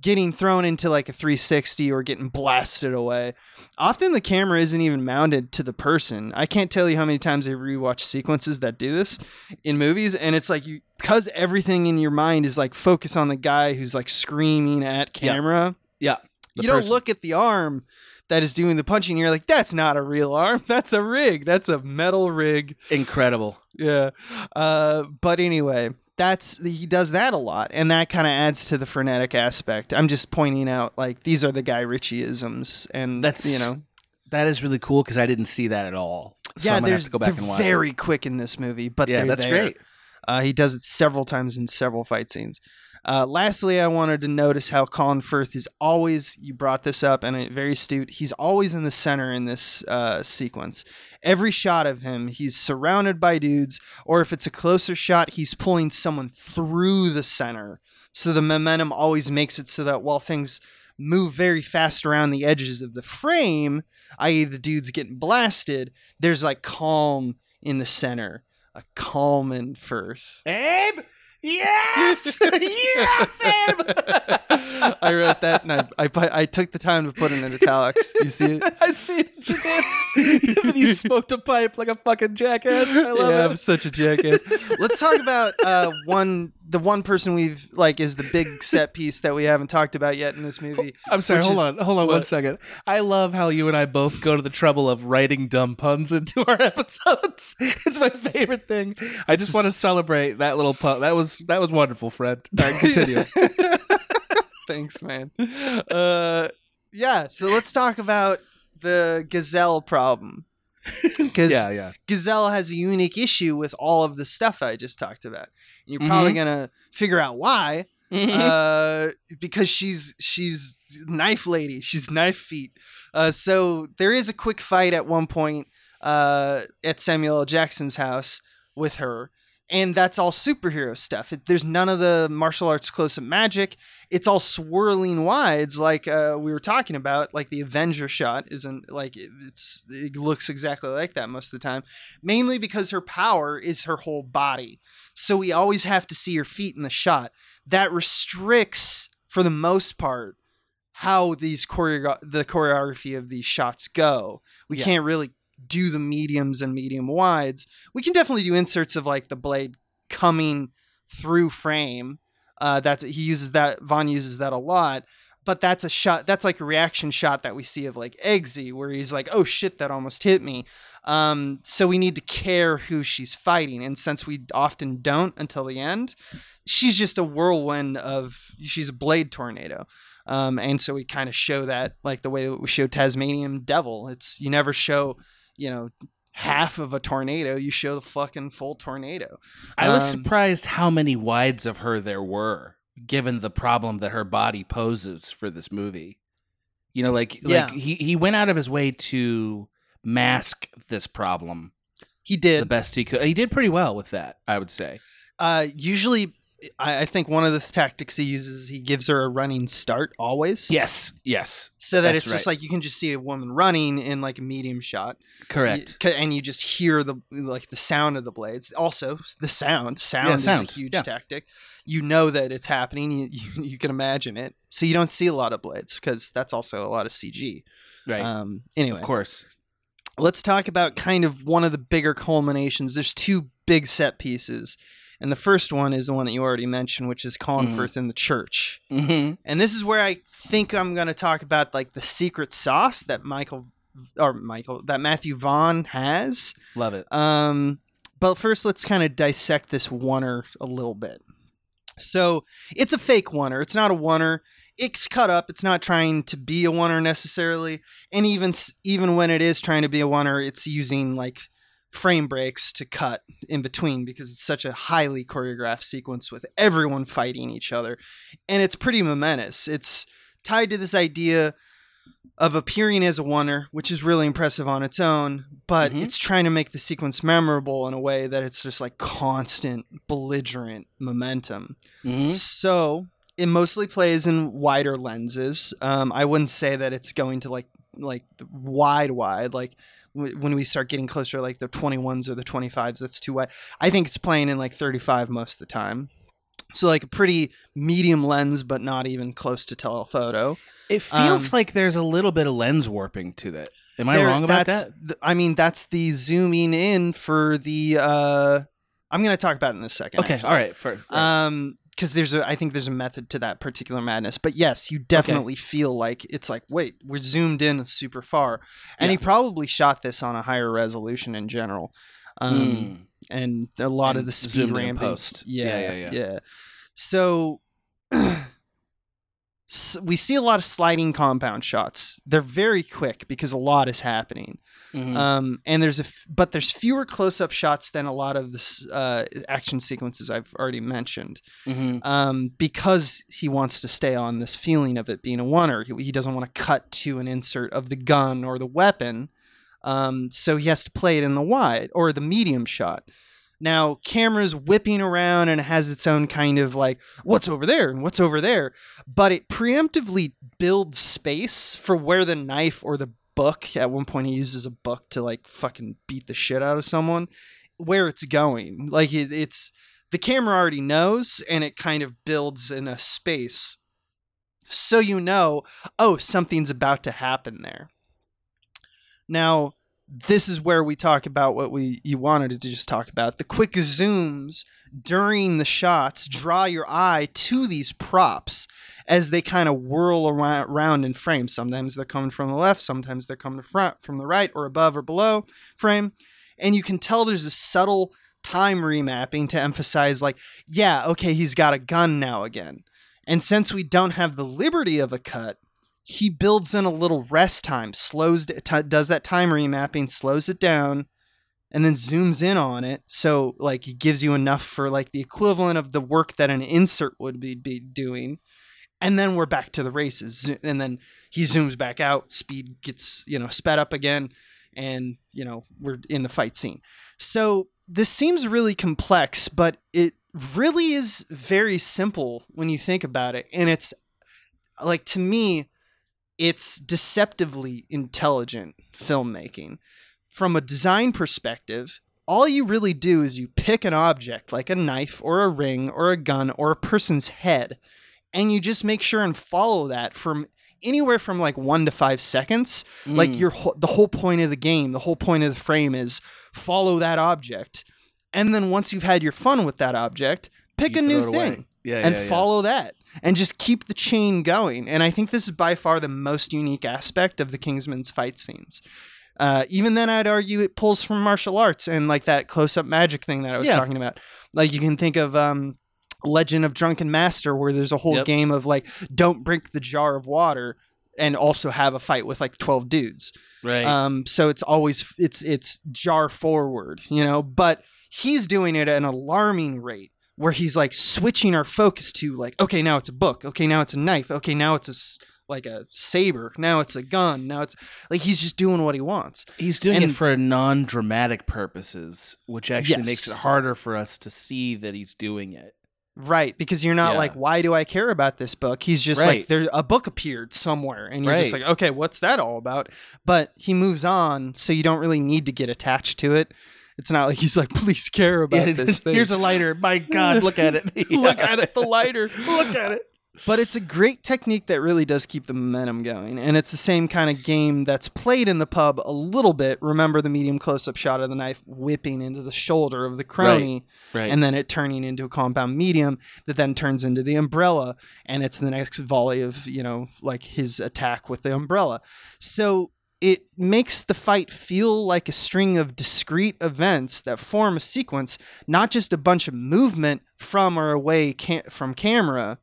getting thrown into like a 360 or getting blasted away. Often the camera isn't even mounted to the person. I can't tell you how many times I rewatch sequences that do this in movies. And it's like, because everything in your mind is like focus on the guy who's like screaming at camera. Yeah. Don't look at the arm that is doing the punching. You're like, that's not a real arm. That's a rig. That's a metal rig. Incredible. Yeah. But anyway, he does that a lot, and that kind of adds to the frenetic aspect. I'm just pointing out, like, these are the Guy Ritchie-isms, and that's, you know, that is really cool because I didn't see that at all. So yeah, I'm gonna have to go back and watch. They're very quick in this movie, but yeah, that's great. He does it several times in several fight scenes. Lastly, I wanted to notice how Colin Firth is always, you brought this up, and very astute, he's always in the center in this sequence. Every shot of him, he's surrounded by dudes, or if it's a closer shot, he's pulling someone through the center. So the momentum always makes it so that while things move very fast around the edges of the frame, i.e. the dude's getting blasted, there's like calm in the center. A calm in Firth. Abe? Yes! Yes, Abe! I wrote that and I took the time to put it in italics. You see it? I see it. You did. And you smoked a pipe like a fucking jackass. I love it. I'm such a jackass. Let's talk about the one person we've like is the big set piece that we haven't talked about yet in this movie. I'm sorry. Hold on what? 1 second. I love how you and I both go to the trouble of writing dumb puns into our episodes. It's my favorite thing. I just want to celebrate that little pun. That was wonderful, Fred. All right, continue. Thanks, man. Yeah, so let's talk about the Gazelle problem. Because Gazelle has a unique issue with all of the stuff I just talked about. And you're probably going to figure out why. Because she's knife lady. She's knife feet. So there is a quick fight at one point at Samuel L. Jackson's house with her. And that's all superhero stuff. There's none of the martial arts close-up magic. It's all swirling wides, like we were talking about. Like the Avenger shot isn't like it looks exactly like that most of the time. Mainly because her power is her whole body, so we always have to see her feet in the shot. That restricts, for the most part, how these the choreography of these shots go. We can't really do the mediums and medium wides. We can definitely do inserts of like the blade coming through frame. Vaughn uses that a lot, but that's a shot. That's like a reaction shot that we see of like Eggsy where he's like, oh shit, that almost hit me. So we need to care who she's fighting. And since we often don't until the end, she's just a whirlwind she's a blade tornado. And so we kind of show that like the way we show Tasmanian Devil. It's, you never show, you know, half of a tornado, you show the fucking full tornado. I was surprised how many wides of her there were, given the problem that her body poses for this movie. You know, he went out of his way to mask this problem. He did the best he could. He did pretty well with that, I would say. Usually, I think one of the tactics he uses is he gives her a running start always. Yes. So that it's right. Just like you can just see a woman running in like a medium shot. Correct. And you just hear the sound of the blades. Also, the sound. Sound is a huge tactic. You know that it's happening. You can imagine it. So you don't see a lot of blades because that's also a lot of CG. Right. Anyway. Of course. Let's talk about kind of one of the bigger culminations. There's two big set pieces. And the first one is the one that you already mentioned, which is Colin Firth in the church. Mm-hmm. And this is where I think I'm going to talk about like the secret sauce that Matthew Vaughn has. Love it. But first, let's kind of dissect this oneer a little bit. So it's a fake oneer. It's not a oneer. It's cut up. It's not trying to be a oneer necessarily. And even when it is trying to be a oneer, it's using like frame breaks to cut in between because it's such a highly choreographed sequence with everyone fighting each other. And it's pretty momentous. It's tied to this idea of appearing as a oneer, which is really impressive on its own, but it's trying to make the sequence memorable in a way that it's just like constant belligerent momentum. Mm-hmm. So it mostly plays in wider lenses. I wouldn't say that it's going to like wide, like when we start getting closer, like the 21s or the 25s, that's too wide. I think it's playing in like 35 most of the time. So like a pretty medium lens, but not even close to telephoto. It feels like there's a little bit of lens warping to that. Am I wrong about that? I mean, that's the zooming in for the, I'm going to talk about it in a second. Okay. Actually. All right. Because I think there's a method to that particular madness. But yes, you definitely feel like it's like, wait, we're zoomed in super far. And he probably shot this on a higher resolution in general. and a lot of the speed ramping. Yeah. So, we see a lot of sliding compound shots. They're very quick because a lot is happening. Mm-hmm. And there's but there's fewer close-up shots than a lot of the action sequences I've already mentioned. Mm-hmm. Because he wants to stay on this feeling of it being a oneer. He doesn't want to cut to an insert of the gun or the weapon. So he has to play it in the wide or the medium shot. Now, camera's whipping around and it has its own kind of like, what's over there and what's over there. But it preemptively builds space for where the knife or the book, at one point he uses a book to like fucking beat the shit out of someone, where it's going. Like it's the camera already knows, and it kind of builds in a space. So you know, oh, something's about to happen there. Now, this is where we talk about what you wanted to just talk about. The quick zooms during the shots draw your eye to these props as they kind of whirl around in frame. Sometimes they're coming from the left, sometimes they're coming from the right, or above or below frame. And you can tell there's a subtle time remapping to emphasize like, yeah, okay, he's got a gun now again. And since we don't have the liberty of a cut, he builds in a little rest time, does that time remapping, slows it down, and then zooms in on it. So like he gives you enough for like the equivalent of the work that an insert would be doing. And then we're back to the races. And then he zooms back out. Speed gets, sped up again. And, we're in the fight scene. So this seems really complex, but it really is very simple when you think about it. And it's like, to me, it's deceptively intelligent filmmaking. From a design perspective, all you really do is you pick an object like a knife or a ring or a gun or a person's head, and you just make sure and follow that from anywhere from like 1 to 5 seconds. Mm. Like the whole point of the game, the whole point of the frame is follow that object. And then once you've had your fun with that object, pick a new thing and follow that. And just keep the chain going. And I think this is by far the most unique aspect of the Kingsman's fight scenes. Even then, I'd argue it pulls from martial arts and like that close-up magic thing that I was talking about. Like you can think of Legend of Drunken Master, where there's a whole game of like, don't break the jar of water, and also have a fight with like 12 dudes. Right. So it's always, it's jar forward, but he's doing it at an alarming rate, where he's like switching our focus to like, okay, now it's a book. Okay, now it's a knife. Okay, now it's a saber. Now it's a gun. Now it's like, he's just doing what he wants. He's doing it for non-dramatic purposes, which actually makes it harder for us to see that he's doing it. Right, because you're not like, why do I care about this book? He's just like, a book appeared somewhere, and you're just like, okay, what's that all about? But he moves on, so you don't really need to get attached to it. It's not like he's like, please care about this thing. Here's a lighter. My God, look at it. Look at it. The lighter. Look at it. But it's a great technique that really does keep the momentum going. And it's the same kind of game that's played in the pub a little bit. Remember the medium close-up shot of the knife whipping into the shoulder of the crony. Right. And then it turning into a compound medium that then turns into the umbrella. And it's the next volley of, like his attack with the umbrella. So it makes the fight feel like a string of discrete events that form a sequence, not just a bunch of movement from or away from camera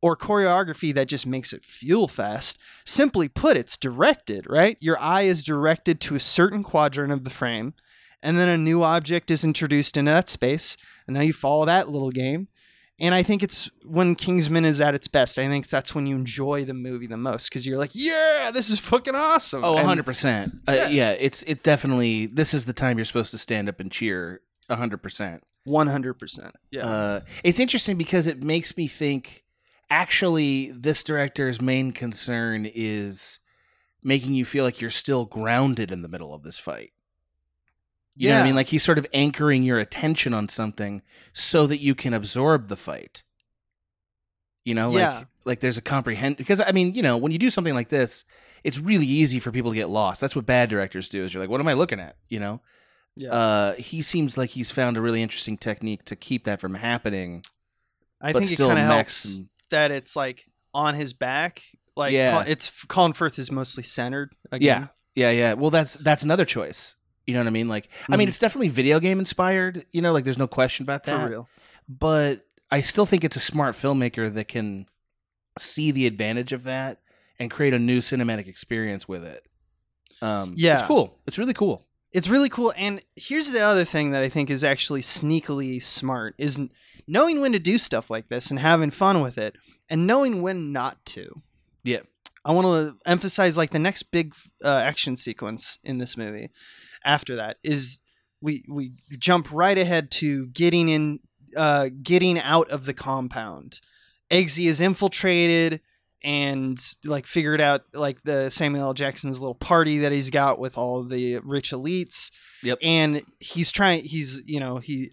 or choreography that just makes it feel fast. Simply put, it's directed, right? Your eye is directed to a certain quadrant of the frame, and then a new object is introduced into that space, and now you follow that little game. And I think it's when Kingsman is at its best. I think that's when you enjoy the movie the most, because you're like, yeah, this is fucking awesome. Oh, 100%. It definitely, this is the time you're supposed to stand up and cheer 100%. 100%. Yeah. It's interesting because it makes me think, actually, this director's main concern is making you feel like you're still grounded in the middle of this fight. You know what I mean? Like he's sort of anchoring your attention on something so that you can absorb the fight. Like there's a because I mean, when you do something like this, it's really easy for people to get lost. That's what bad directors do, is you're like, what am I looking at? He seems like he's found a really interesting technique to keep that from happening. I think it kind of helps that it's like on his back. Like Colin Firth is mostly centered again. Well, that's another choice. You know what I mean? Like, I mean, it's definitely video game inspired, you know, like there's no question about that. For real. But I still think it's a smart filmmaker that can see the advantage of that and create a new cinematic experience with it. It's cool. It's really cool. It's really cool. And here's the other thing that I think is actually sneakily smart is knowing when to do stuff like this and having fun with it and knowing when not to. Yeah. I want to emphasize like the next big action sequence in this movie after that is we jump right ahead to getting out of the compound. Eggsy is infiltrated and like figured out like the Samuel L. Jackson's little party that he's got with all the rich elites. Yep. And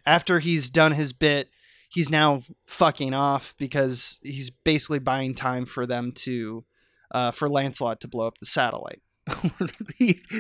after he's done his bit, he's now fucking off because he's basically buying time for them for Lancelot to blow up the satellite.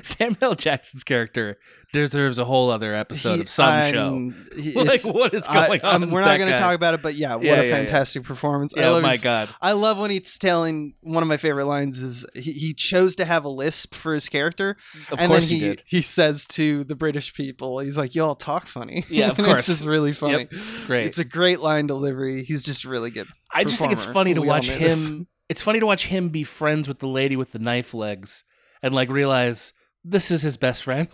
Samuel L. Jackson's character deserves a whole other episode of some show. Like, what is going on? We're not going to talk about it, but what a fantastic performance! Yeah, God! I love when he's telling one of my favorite lines is he chose to have a lisp for his character, and then he says to the British people, he's like, "You all talk funny." Yeah, of course, it's just really funny. Yep. Great, it's a great line delivery. He's just really good. I just think it's funny to watch him. It's funny to watch him be friends with the lady with the knife legs. And like realize this is his best friend.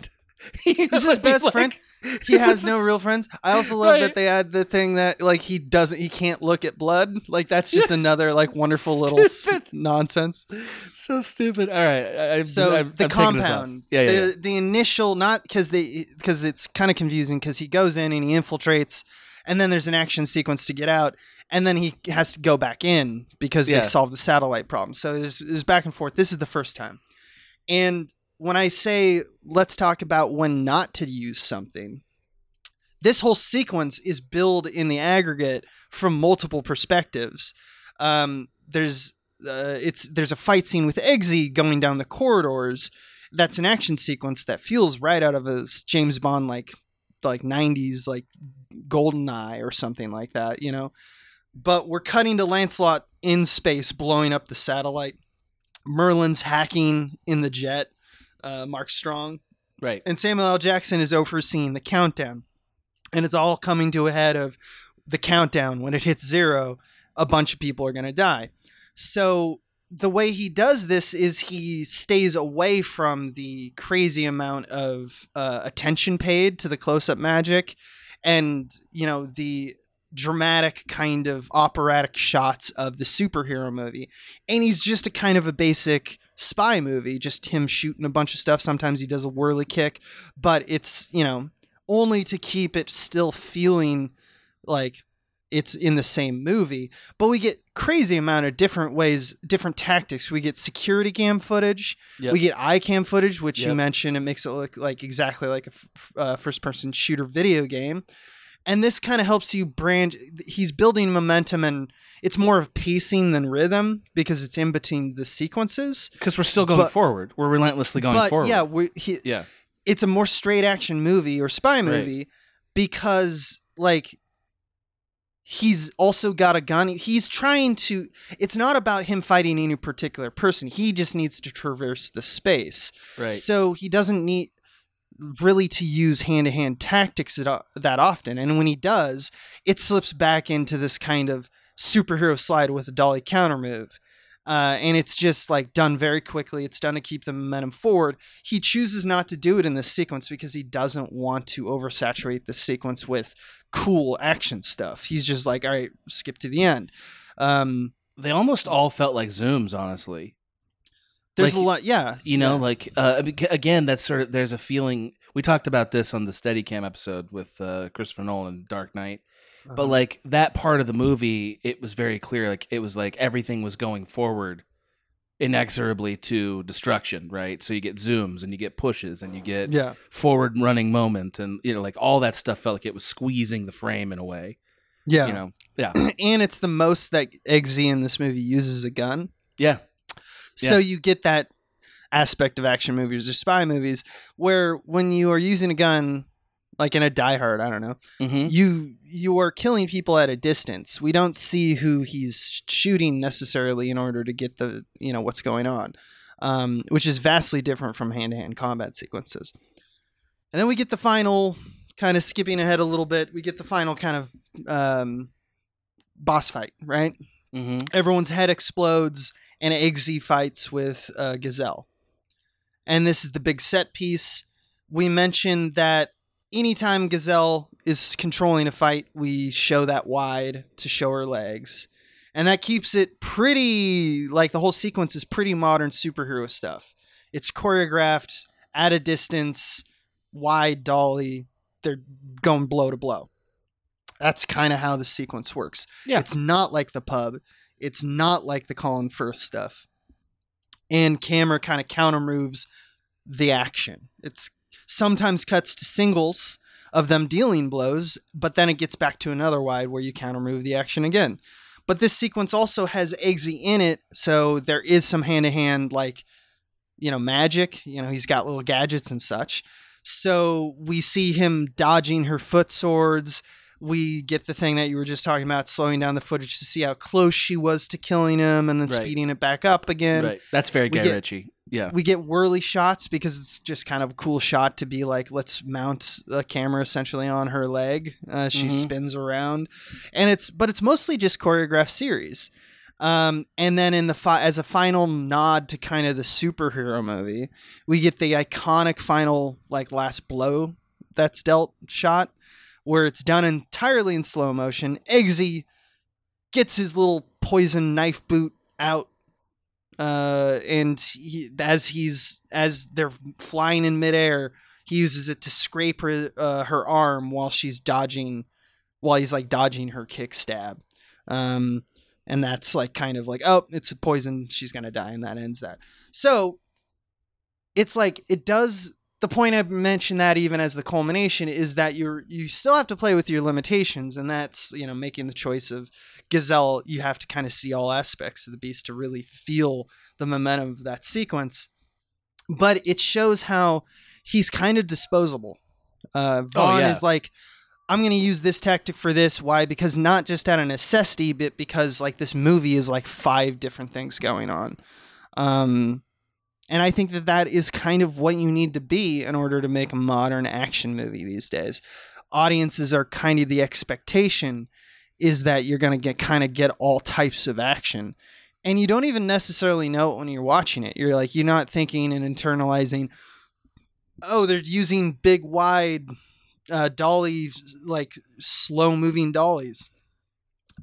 Friend. He has no real friends. I also love that they add the thing that like he can't look at blood. Like that's just another like wonderful little nonsense. So stupid. All right. The compound. The initial because it's kind of confusing because he goes in and he infiltrates, and then there's an action sequence to get out. And then he has to go back in because they solved the satellite problem. So there's back and forth. This is the first time. And when I say, let's talk about when not to use something, this whole sequence is billed in the aggregate from multiple perspectives. There's a fight scene with Eggsy going down the corridors. That's an action sequence that feels right out of a James Bond, like 90s, like GoldenEye or something like that, you know, but we're cutting to Lancelot in space, blowing up the satellite. Merlin's hacking in the jet, Mark Strong. Right. And Samuel L. Jackson is overseeing the countdown. And it's all coming to a head of the countdown. When it hits 0, a bunch of people are going to die. So the way he does this is he stays away from the crazy amount of attention paid to the close-up magic and, you know, the dramatic kind of operatic shots of the superhero movie. And he's just a kind of a basic spy movie, just him shooting a bunch of stuff. Sometimes he does a whirly kick, but it's, you know, only to keep it still feeling like it's in the same movie. But we get crazy amount of different ways, different tactics. We get security cam footage. Yep. We get eye cam footage, which you mentioned. It makes it look like exactly like a first person shooter video game. And this kind of helps you brand. He's building momentum, and it's more of pacing than rhythm because it's in between the sequences. Because we're still going forward. We're relentlessly going forward. Yeah, it's a more straight action movie or spy movie because like he's also got a gun. He's trying to. It's not about him fighting any particular person. He just needs to traverse the space. Right. So he doesn't need really to use hand-to-hand tactics that often, and when he does, it slips back into this kind of superhero slide with a dolly counter move, and it's just like done very quickly. It's done to keep the momentum forward. He chooses not to do it in this sequence because he doesn't want to oversaturate the sequence with cool action stuff. He's just like, all right, skip to the end. They almost all felt like zooms, honestly. There's like, a lot, you know, like, again, that's sort of, there's a feeling, we talked about this on the Steadicam episode with Christopher Nolan, Dark Knight, but like that part of the movie, it was very clear, like, it was like everything was going forward inexorably to destruction, right? So you get zooms and you get pushes and you get forward running moment and, you know, like all that stuff felt like it was squeezing the frame in a way. Yeah. You know, and it's the most that Eggsy in this movie uses a gun. Yeah. So you get that aspect of action movies or spy movies where when you are using a gun, like in a Die Hard, I don't know, you are killing people at a distance. We don't see who he's shooting necessarily in order to get the, you know, what's going on, which is vastly different from hand-to-hand combat sequences. And then we get the final, kind of skipping ahead a little bit, we get the final kind of boss fight, right? Mm-hmm. Everyone's head explodes, and Eggsy fights with Gazelle. And this is the big set piece. We mentioned that anytime Gazelle is controlling a fight, we show that wide to show her legs. And that keeps it pretty, like, the whole sequence is pretty modern superhero stuff. It's choreographed at a distance, wide dolly. They're going blow to blow. That's kind of how the sequence works. Yeah. It's not like the pub. It's not like the Colin Firth stuff. And camera kind of counter moves the action. It's sometimes cuts to singles of them dealing blows, but then it gets back to another wide where you counter move the action again. But this sequence also has Eggsy in it, so there is some hand-to-hand, like, you know, magic. You know, he's got little gadgets and such. So we see him dodging her foot swords. We get the thing that you were just talking about, slowing down the footage to see how close she was to killing him and then speeding it back up again. Right. That's very Guy Ritchie. Yeah. We get whirly shots because it's just kind of a cool shot to be like, let's mount a camera essentially on her leg. She spins around, and it's mostly just choreographed series. And then in the as a final nod to kind of the superhero movie, we get the iconic final, like, last blow that's dealt shot, where it's done entirely in slow motion. Eggsy gets his little poison knife boot out, and as they're flying in midair, he uses it to scrape her arm while he's like dodging her kick stab. And that's like kind of like, oh, it's a poison. She's going to die. And that ends that. So it's like, it does. The point I mentioned that even as the culmination is that you still have to play with your limitations, and that's, you know, making the choice of Gazelle. You have to kind of see all aspects of the beast to really feel the momentum of that sequence. But it shows how he's kind of disposable. Vaughn is like, I'm going to use this tactic for this. Why? Because not just out of necessity, but because, like, this movie is like 5 different things going on. And I think that is kind of what you need to be in order to make a modern action movie these days. Audiences are kind of, the expectation is that you're going to get all types of action. And you don't even necessarily know it when you're watching it. You're like, you're not thinking and internalizing, oh, they're using big, wide dollies, like slow moving dollies.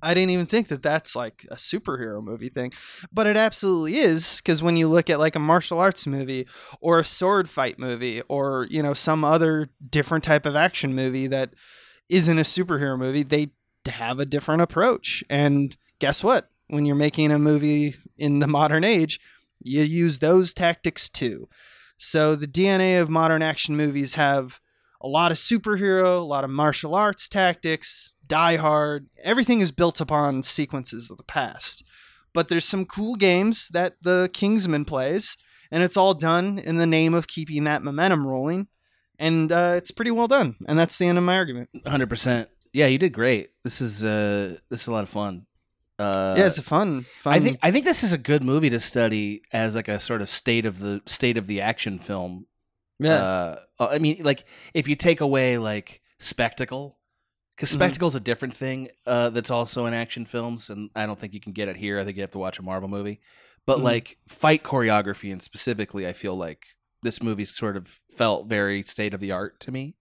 I didn't even think that that's like a superhero movie thing, but it absolutely is, because when you look at like a martial arts movie or a sword fight movie or, you know, some other different type of action movie that isn't a superhero movie, they have a different approach. And guess what? When you're making a movie in the modern age, you use those tactics too. So the DNA of modern action movies have a lot of superhero, a lot of martial arts tactics, Die Hard. Everything is built upon sequences of the past. But there's some cool games that the Kingsman plays, and it's all done in the name of keeping that momentum rolling. And it's pretty well done. And that's the end of my argument. 100%. Yeah, you did great. This is a lot of fun. Yeah, it's a fun. I think this is a good movie to study as like a sort of state of the action film. Yeah. I mean, like, if you take away like spectacle. Because spectacle's a different thing that's also in action films, and I don't think you can get it here. I think you have to watch a Marvel movie. But like fight choreography, and specifically, I feel like this movie sort of felt very state of the art to me,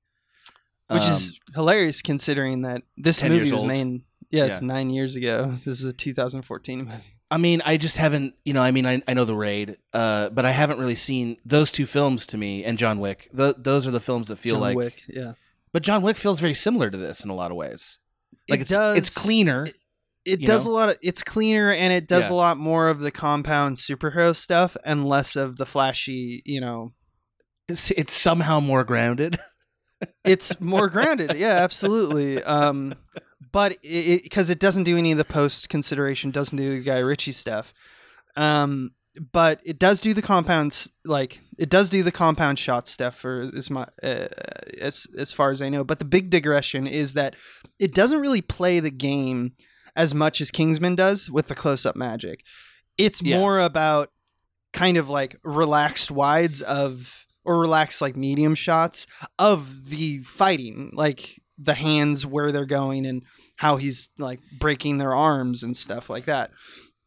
which is hilarious considering that this movie was made. Yeah, it's 9 years ago. This is a 2014 movie. I mean, I just haven't. You know, I mean, I know The Raid, but I haven't really seen those two films to me, and John Wick. Those are the films that feel John like Wick, yeah. But John Wick feels very similar to this in a lot of ways. Like it's cleaner. It does a lot of, it's cleaner, and it does a lot more of the compound superhero stuff and less of the flashy, you know. It's somehow more grounded. It's more grounded. Yeah, absolutely. But because it doesn't do any of the post consideration, doesn't do the Guy Ritchie stuff. But it does do the compounds, like it does do the compound shot stuff for as far as I know. But the big digression is that it doesn't really play the game as much as Kingsman does with the close up magic. It's more about kind of like relaxed wides of or relaxed, like medium shots of the fighting, like the hands, where they're going and how he's like breaking their arms and stuff like that.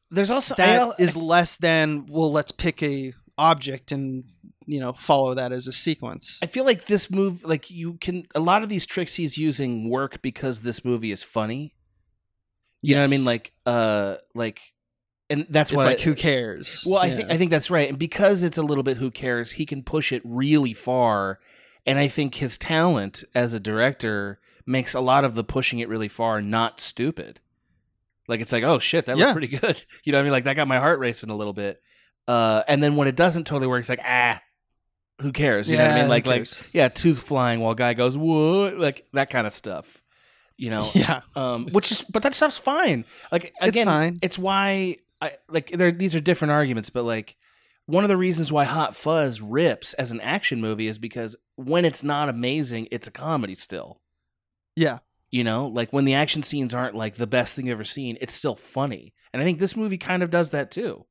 There's also that is less than, well, let's pick a object and, you know, follow that as a sequence. I feel like this movie, like you can, a lot of these tricks he's using work because this movie is funny. You know what I mean? Like, and that's why it's like, who cares? Well, I think that's right. And because it's a little bit who cares, he can push it really far. And I think his talent as a director makes a lot of the pushing it really far not stupid. Like, it's like, oh shit, that looked pretty good. You know what I mean? Like, that got my heart racing a little bit. And then when it doesn't totally work, it's like, who cares? You know what I mean? Like, tooth flying while guy goes, what? Like that kind of stuff. You know, but that stuff's fine. Like, again, it's fine. It's why I like these are different arguments, but like one of the reasons why Hot Fuzz rips as an action movie is because when it's not amazing, it's a comedy still. Yeah. You know, like when the action scenes aren't like the best thing you've ever seen, it's still funny. And I think this movie kind of does that too.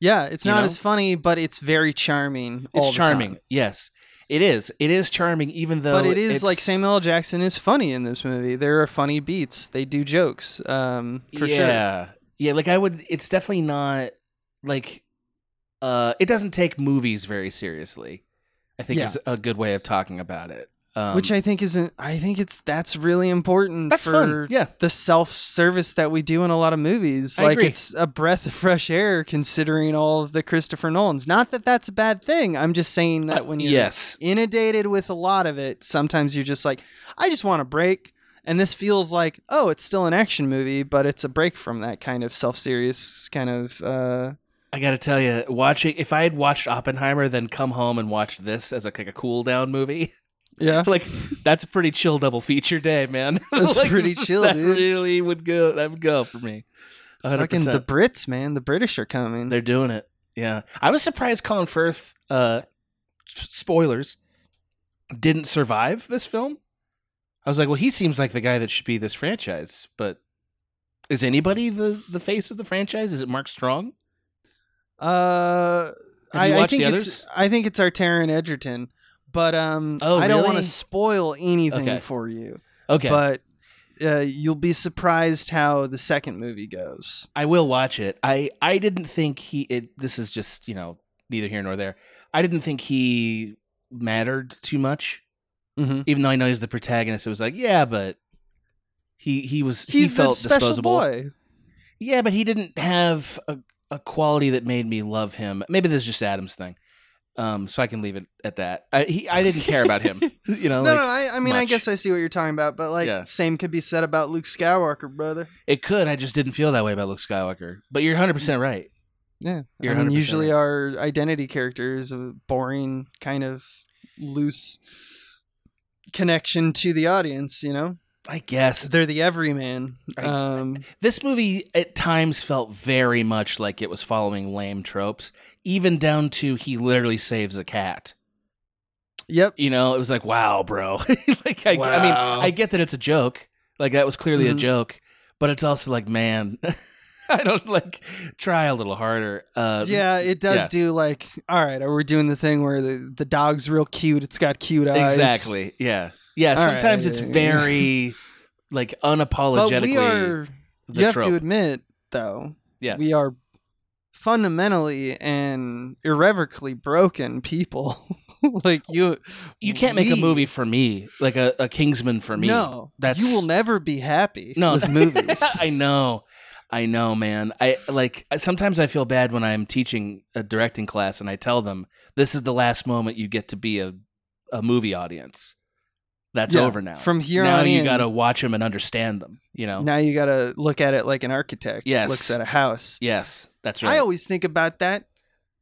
Yeah, it's not as funny, but it's very charming. It's charming. Yes. It is. It is charming, even though. But it is like Samuel L. Jackson is funny in this movie. There are funny beats. They do jokes. For sure. Yeah. Like I would. It's definitely not like. It doesn't take movies very seriously. I think is a good way of talking about it. Which I think isn't. I think that's really important for the self-service that we do in a lot of movies. I agree. It's a breath of fresh air considering all of the Christopher Nolans. Not that that's a bad thing. I'm just saying that when you're inundated with a lot of it, sometimes you're just like, I just want a break. And this feels like, oh, it's still an action movie, but it's a break from that kind of self-serious kind of. I got to tell you, if I had watched Oppenheimer, then come home and watch this as like a cool down movie. Yeah, like that's a pretty chill double feature day, man. That's like, pretty chill, that dude. Really would go. That would go for me. 100%. Fucking the Brits, man. The British are coming. They're doing it. Yeah, I was surprised Colin Firth. Spoilers, didn't survive this film. I was like, well, he seems like the guy that should be this franchise, but is anybody the face of the franchise? Is it Mark Strong? I think it's our Taron Egerton. But I don't want to spoil anything for you. Okay. But you'll be surprised how the second movie goes. I will watch it. I didn't think this is just, you know, neither here nor there. I didn't think he mattered too much. Mm-hmm. Even though I know he's the protagonist, it was like, but he felt the special disposable. Boy. Yeah, but he didn't have a quality that made me love him. Maybe this is just Adam's thing. So I can leave it at that. I didn't care about him, you know. I guess I see what you're talking about, but like, same could be said about Luke Skywalker, brother. It could. I just didn't feel that way about Luke Skywalker. But you're 100% right. Yeah, you're 100% usually right. Our identity character is a boring kind of loose connection to the audience, you know. I guess they're the everyman. This movie at times felt very much like it was following lame tropes, even down to he literally saves a cat. Yep. You know, it was like, wow, bro. I mean, I get that it's a joke. Like that was clearly a joke, but it's also like, man, I don't like try a little harder. It does do like, all right, are we doing the thing where the dog's real cute? It's got cute eyes. Exactly. Yeah. Yeah, sometimes it's very, like, unapologetically. But we are, you have to admit, though, we are fundamentally and irrevocably broken people. Like, you can't make a movie for me, like a Kingsman for me. No, you will never be happy with movies. I know, man. Sometimes I feel bad when I'm teaching a directing class and I tell them, this is the last moment you get to be a movie audience. That's over now. From here on in. Now you got to watch them and understand them, you know? Now you got to look at it like an architect looks at a house. Yes, that's right. I always think about that.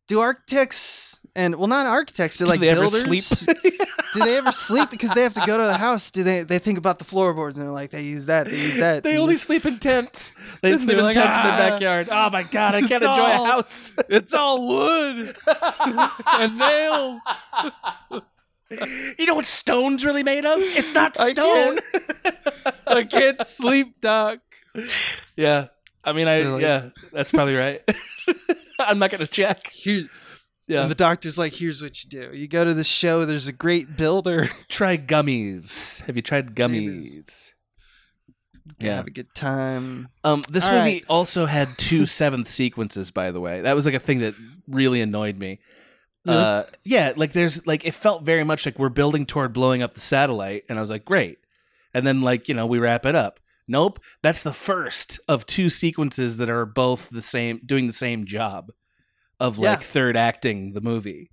Do architects not architects, they're like builders. Do they ever sleep? Because they have to go to the house. Do they think about the floorboards and they're like, they use that. They only sleep in tents. They sleep in tents in their backyard. Oh my God, I can't enjoy a house. It's all wood and nails. You know what stone's really made of? It's not stone. I can't sleep, Doc. Yeah. I mean, that's probably right. I'm not going to check. Here's, Yeah. And the doctor's like, here's what you do. You go to the show. There's a great builder. Try gummies. Have you tried gummies? Yeah. Have a good time. This movie also had two seventh sequences, by the way. That was like a thing that really annoyed me. Really? Yeah. Like there's like, it felt very much like we're building toward blowing up the satellite. And I was like, great. And then like, you know, we wrap it up. Nope. That's the first of two sequences that are both the same, doing the same job. Of like third acting the movie.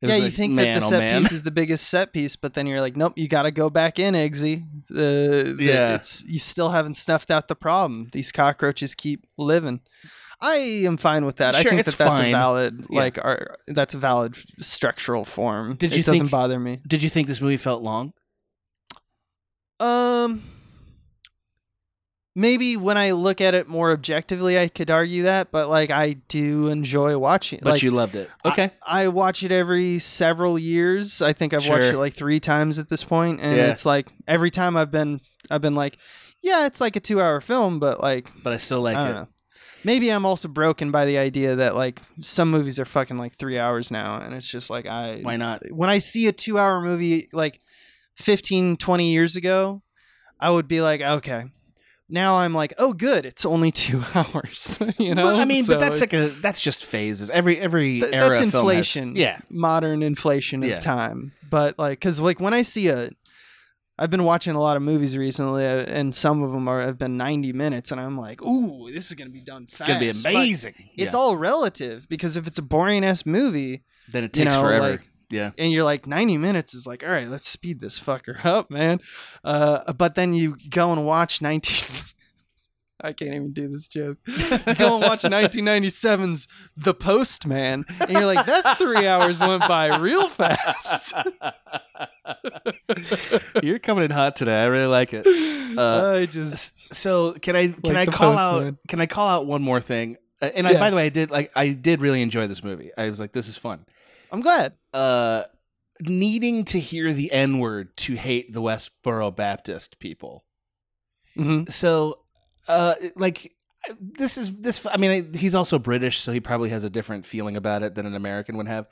Yeah, you like, think that the set piece is the biggest set piece, but then you're like, nope, you got to go back in, Eggsy. You still haven't snuffed out the problem. These cockroaches keep living. I am fine with that. Sure, I think that's fine. That's a valid structural form. It doesn't bother me. Did you think this movie felt long? Maybe when I look at it more objectively, I could argue that, but like I do enjoy watching it. But like, you loved it. Okay. I watch it every several years. I think I've watched it like 3 times at this point, and it's like every time I've been like, yeah, it's like a 2-hour film, but like, but I still like I don't know. Maybe I'm also broken by the idea that like some movies are fucking like 3 hours now, and it's just like why not? When I see a 2-hour movie like 15, 20 years ago, I would be like, okay. Now I'm like, oh, good. It's only 2 hours, you know. Well, I mean, but that's just phases. Every era that's inflation, modern inflation of time. But like, because like when I see I've been watching a lot of movies recently, and some of them have been 90 minutes, and I'm like, ooh, this is gonna be done fast. It's gonna be amazing. But it's all relative because if it's a boring ass movie, then it takes forever. Like, yeah. And you're like, 90 minutes is like, all right, let's speed this fucker up, man. But then you go and watch I can't even do this joke. You go and watch 1997's The Postman, and you're like, that 3 hours went by real fast. You're coming in hot today. I really like it. So can I call out one more thing? By the way, I did really enjoy this movie. I was like, this is fun. I'm glad. Needing to hear the N-word to hate the Westboro Baptist people. Mm-hmm. So, he's also British, so he probably has a different feeling about it than an American would have.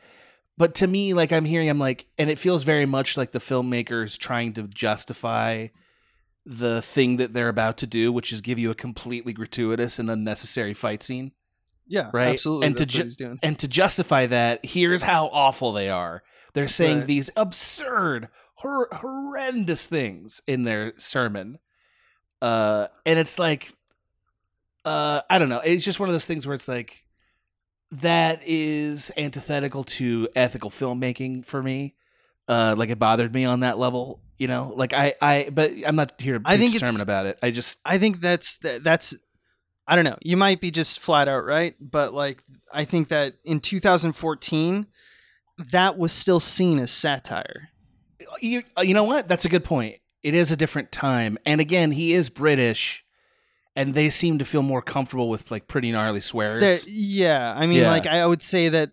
But to me, like, and it feels very much like the filmmakers trying to justify the thing that they're about to do, which is give you a completely gratuitous and unnecessary fight scene. Yeah, right? Absolutely. And what he's doing. And to justify that, here's how awful they are. They're saying these absurd, horrendous things in their sermon. And it's like, I don't know. It's just one of those things where it's like, that is antithetical to ethical filmmaking for me. Like it bothered me on that level, you know, like but I'm not here to preach a sermon about it. I think that's I don't know. You might be just flat out right, but like I think that in 2014, that was still seen as satire. You know what? That's a good point. It is a different time, and again, he is British, and they seem to feel more comfortable with like pretty gnarly swears. Like I would say that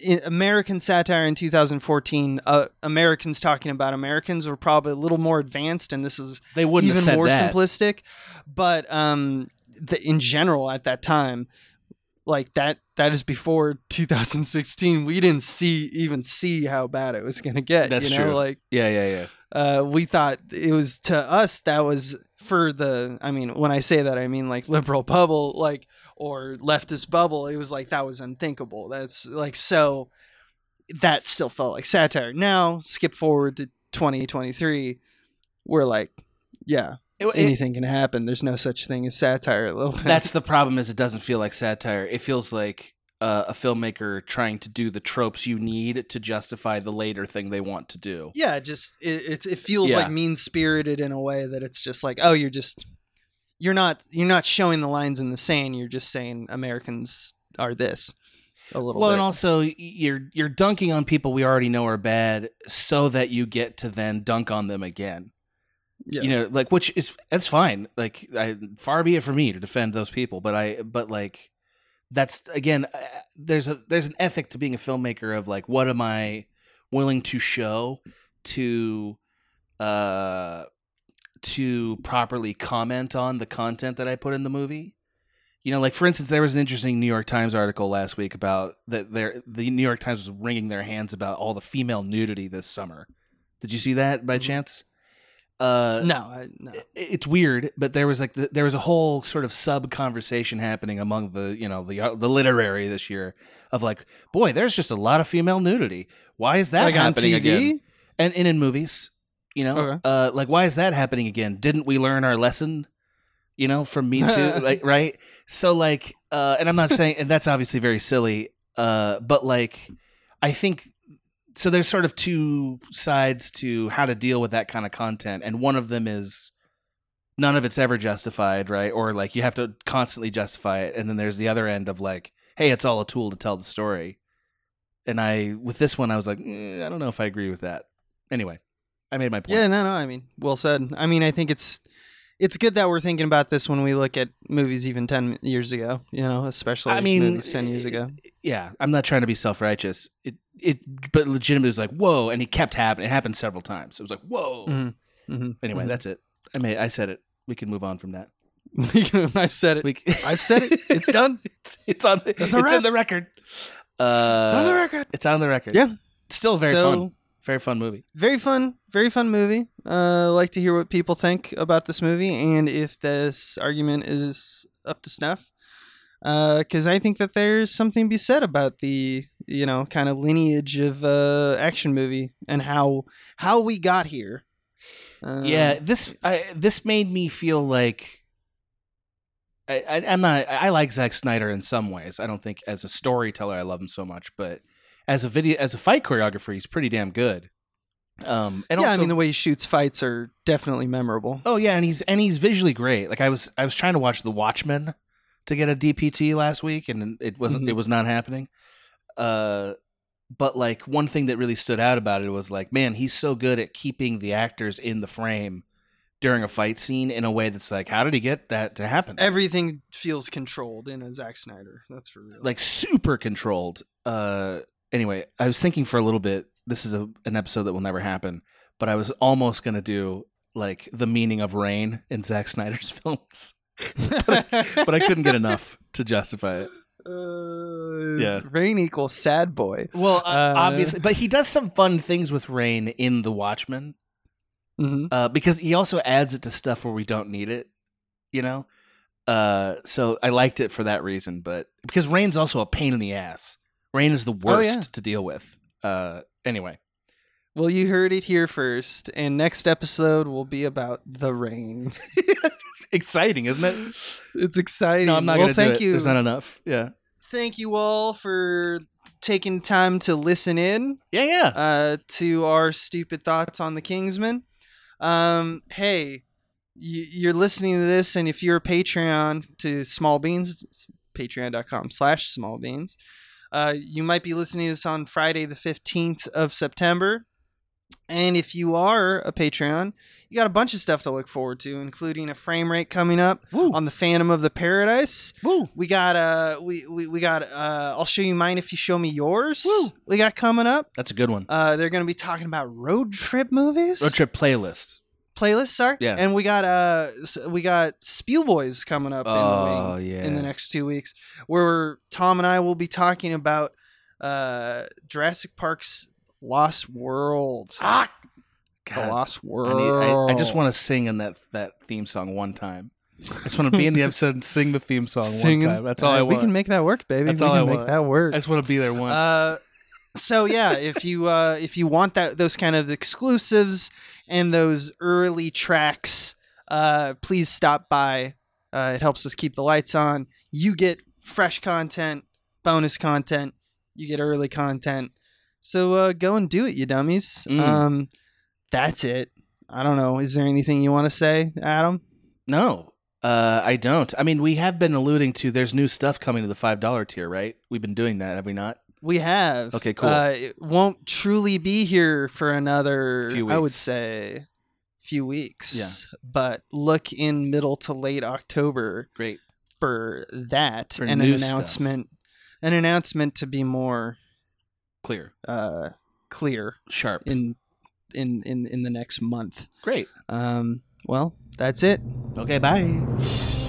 in American satire in 2014, Americans talking about Americans were probably a little more advanced, and this is they wouldn't even have said more that. Simplistic, but in general at that time, like that is before 2016, we didn't see how bad it was gonna get. That's true. Like we thought it was, to us that was for the, I mean when I say that I mean like liberal bubble, like, or leftist bubble, it was like that was unthinkable. That's like, so that still felt like satire. Now skip forward to 2023, we're like, yeah, anything can happen. There's no such thing as satire. A little bit. That's the problem, is it doesn't feel like satire. It feels like a filmmaker trying to do the tropes you need to justify the later thing they want to do. Yeah, just it feels like mean-spirited in a way that it's just like, oh, you're not showing the lines in the sand. You're just saying Americans are this a little. Well, bit. And also you're dunking on people we already know are bad, so that you get to then dunk on them again. Yeah. You know, like, which is, that's fine. Like, far be it for me to defend those people, but that's, again, there's an ethic to being a filmmaker of like, what am I willing to show to properly comment on the content that I put in the movie? You know, like, for instance, there was an interesting New York Times article last week about that the New York Times was wringing their hands about all the female nudity this summer. Did you see that by chance? No. It's weird, but there was like there was a whole sort of sub conversation happening among the literary this year of like, boy, there's just a lot of female nudity. Why is that happening again? And in movies, you know, okay. Like, why is that happening again? Didn't we learn our lesson? You know, from Me Too, like, right? So, like, and I'm not saying, and that's obviously very silly, but, like, I think, so there's sort of two sides to how to deal with that kind of content, and one of them is none of it's ever justified, right? Or, like, you have to constantly justify it, and then there's the other end of, like, hey, it's all a tool to tell the story. And with this one, I was like, I don't know if I agree with that. Anyway, I made my point. Yeah, no, I mean, well said. I mean, I think it's good that we're thinking about this when we look at movies even 10 years ago, you know, especially movies 10 years ago. Yeah, I'm not trying to be self-righteous. But legitimately was like, whoa, and it kept happening. It happened several times. It was like, whoa. Mm-hmm. Mm-hmm. Anyway, that's it. I said it. We can move on from that. I've said it. I've said it. It's done. It's on the, in the record. It's on the record. It's on the record. Yeah. Still very fun. Very fun movie. Very fun movie. Like to hear what people think about this movie and if this argument is up to snuff. Because I think that there's something to be said about the, you know, kind of lineage of action movie and how we got here. Yeah, this made me feel like I like Zack Snyder in some ways. I don't think as a storyteller I love him so much, but as a fight choreographer, he's pretty damn good. Also, I mean, the way he shoots fights are definitely memorable. Oh yeah, and he's visually great. Like I was trying to watch The Watchmen to get a DPT last week, and it wasn't. Mm-hmm. It was not happening. But like one thing that really stood out about it was like, man, he's so good at keeping the actors in the frame during a fight scene in a way that's like, how did he get that to happen? Everything feels controlled in a Zack Snyder. That's for real. Like super controlled. Anyway, I was thinking for a little bit, this is an episode that will never happen, but I was almost going to do like the meaning of rain in Zack Snyder's films, but I couldn't get enough to justify it. Yeah. Rain equals sad boy. Well, obviously, but he does some fun things with rain in The Watchmen, mm-hmm. Because he also adds it to stuff where we don't need it, you know? So I liked it for that reason, but because rain's also a pain in the ass. Rain is the worst to deal with. Anyway. Well, you heard it here first, and next episode will be about the rain. Exciting, isn't it? It's exciting. No, I'm not going to do it. You. There's not enough. Yeah. Thank you all for taking time to listen in. Yeah, yeah. To our stupid thoughts on the Kingsman. Hey, you're listening to this, and if you're a Patreon to Small Beans, patreon.com/smallbeans. You might be listening to this on Friday, the 15th of September. And if you are a Patreon, you got a bunch of stuff to look forward to, including a frame rate coming up on the Phantom of the Paradise. Woo. We got I'll Show You Mine If You Show Me Yours. Woo. We got coming up. That's a good one. They're going to be talking about road trip movies. Road trip playlists. Yeah. And we got Spielboys coming up in the next 2 weeks, where Tom and I will be talking about Jurassic Park's Lost World. Ah, God. The Lost World. I just want to sing in that theme song one time. I just want to be in the episode and sing the theme song one time. That's all I want. We can make that work, baby. That's all I want. We can make that work. I just want to be there once. So yeah, if you want those kind of exclusives and those early tracks, please stop by. It helps us keep the lights on. You get fresh content, bonus content. You get early content. So go and do it, you dummies. That's it. I don't know. Is there anything you want to say, Adam? No, I don't. I mean, we have been alluding to there's new stuff coming to the $5 tier, right? We've been doing that, have we not? We have. Okay, cool. It won't truly be here for another, I would say, few weeks. Yeah. But look in middle to late October. Great. For that and an announcement. Stuff. An announcement to be more clear. Sharp. In the next month. Great. Well, that's it. Okay, bye.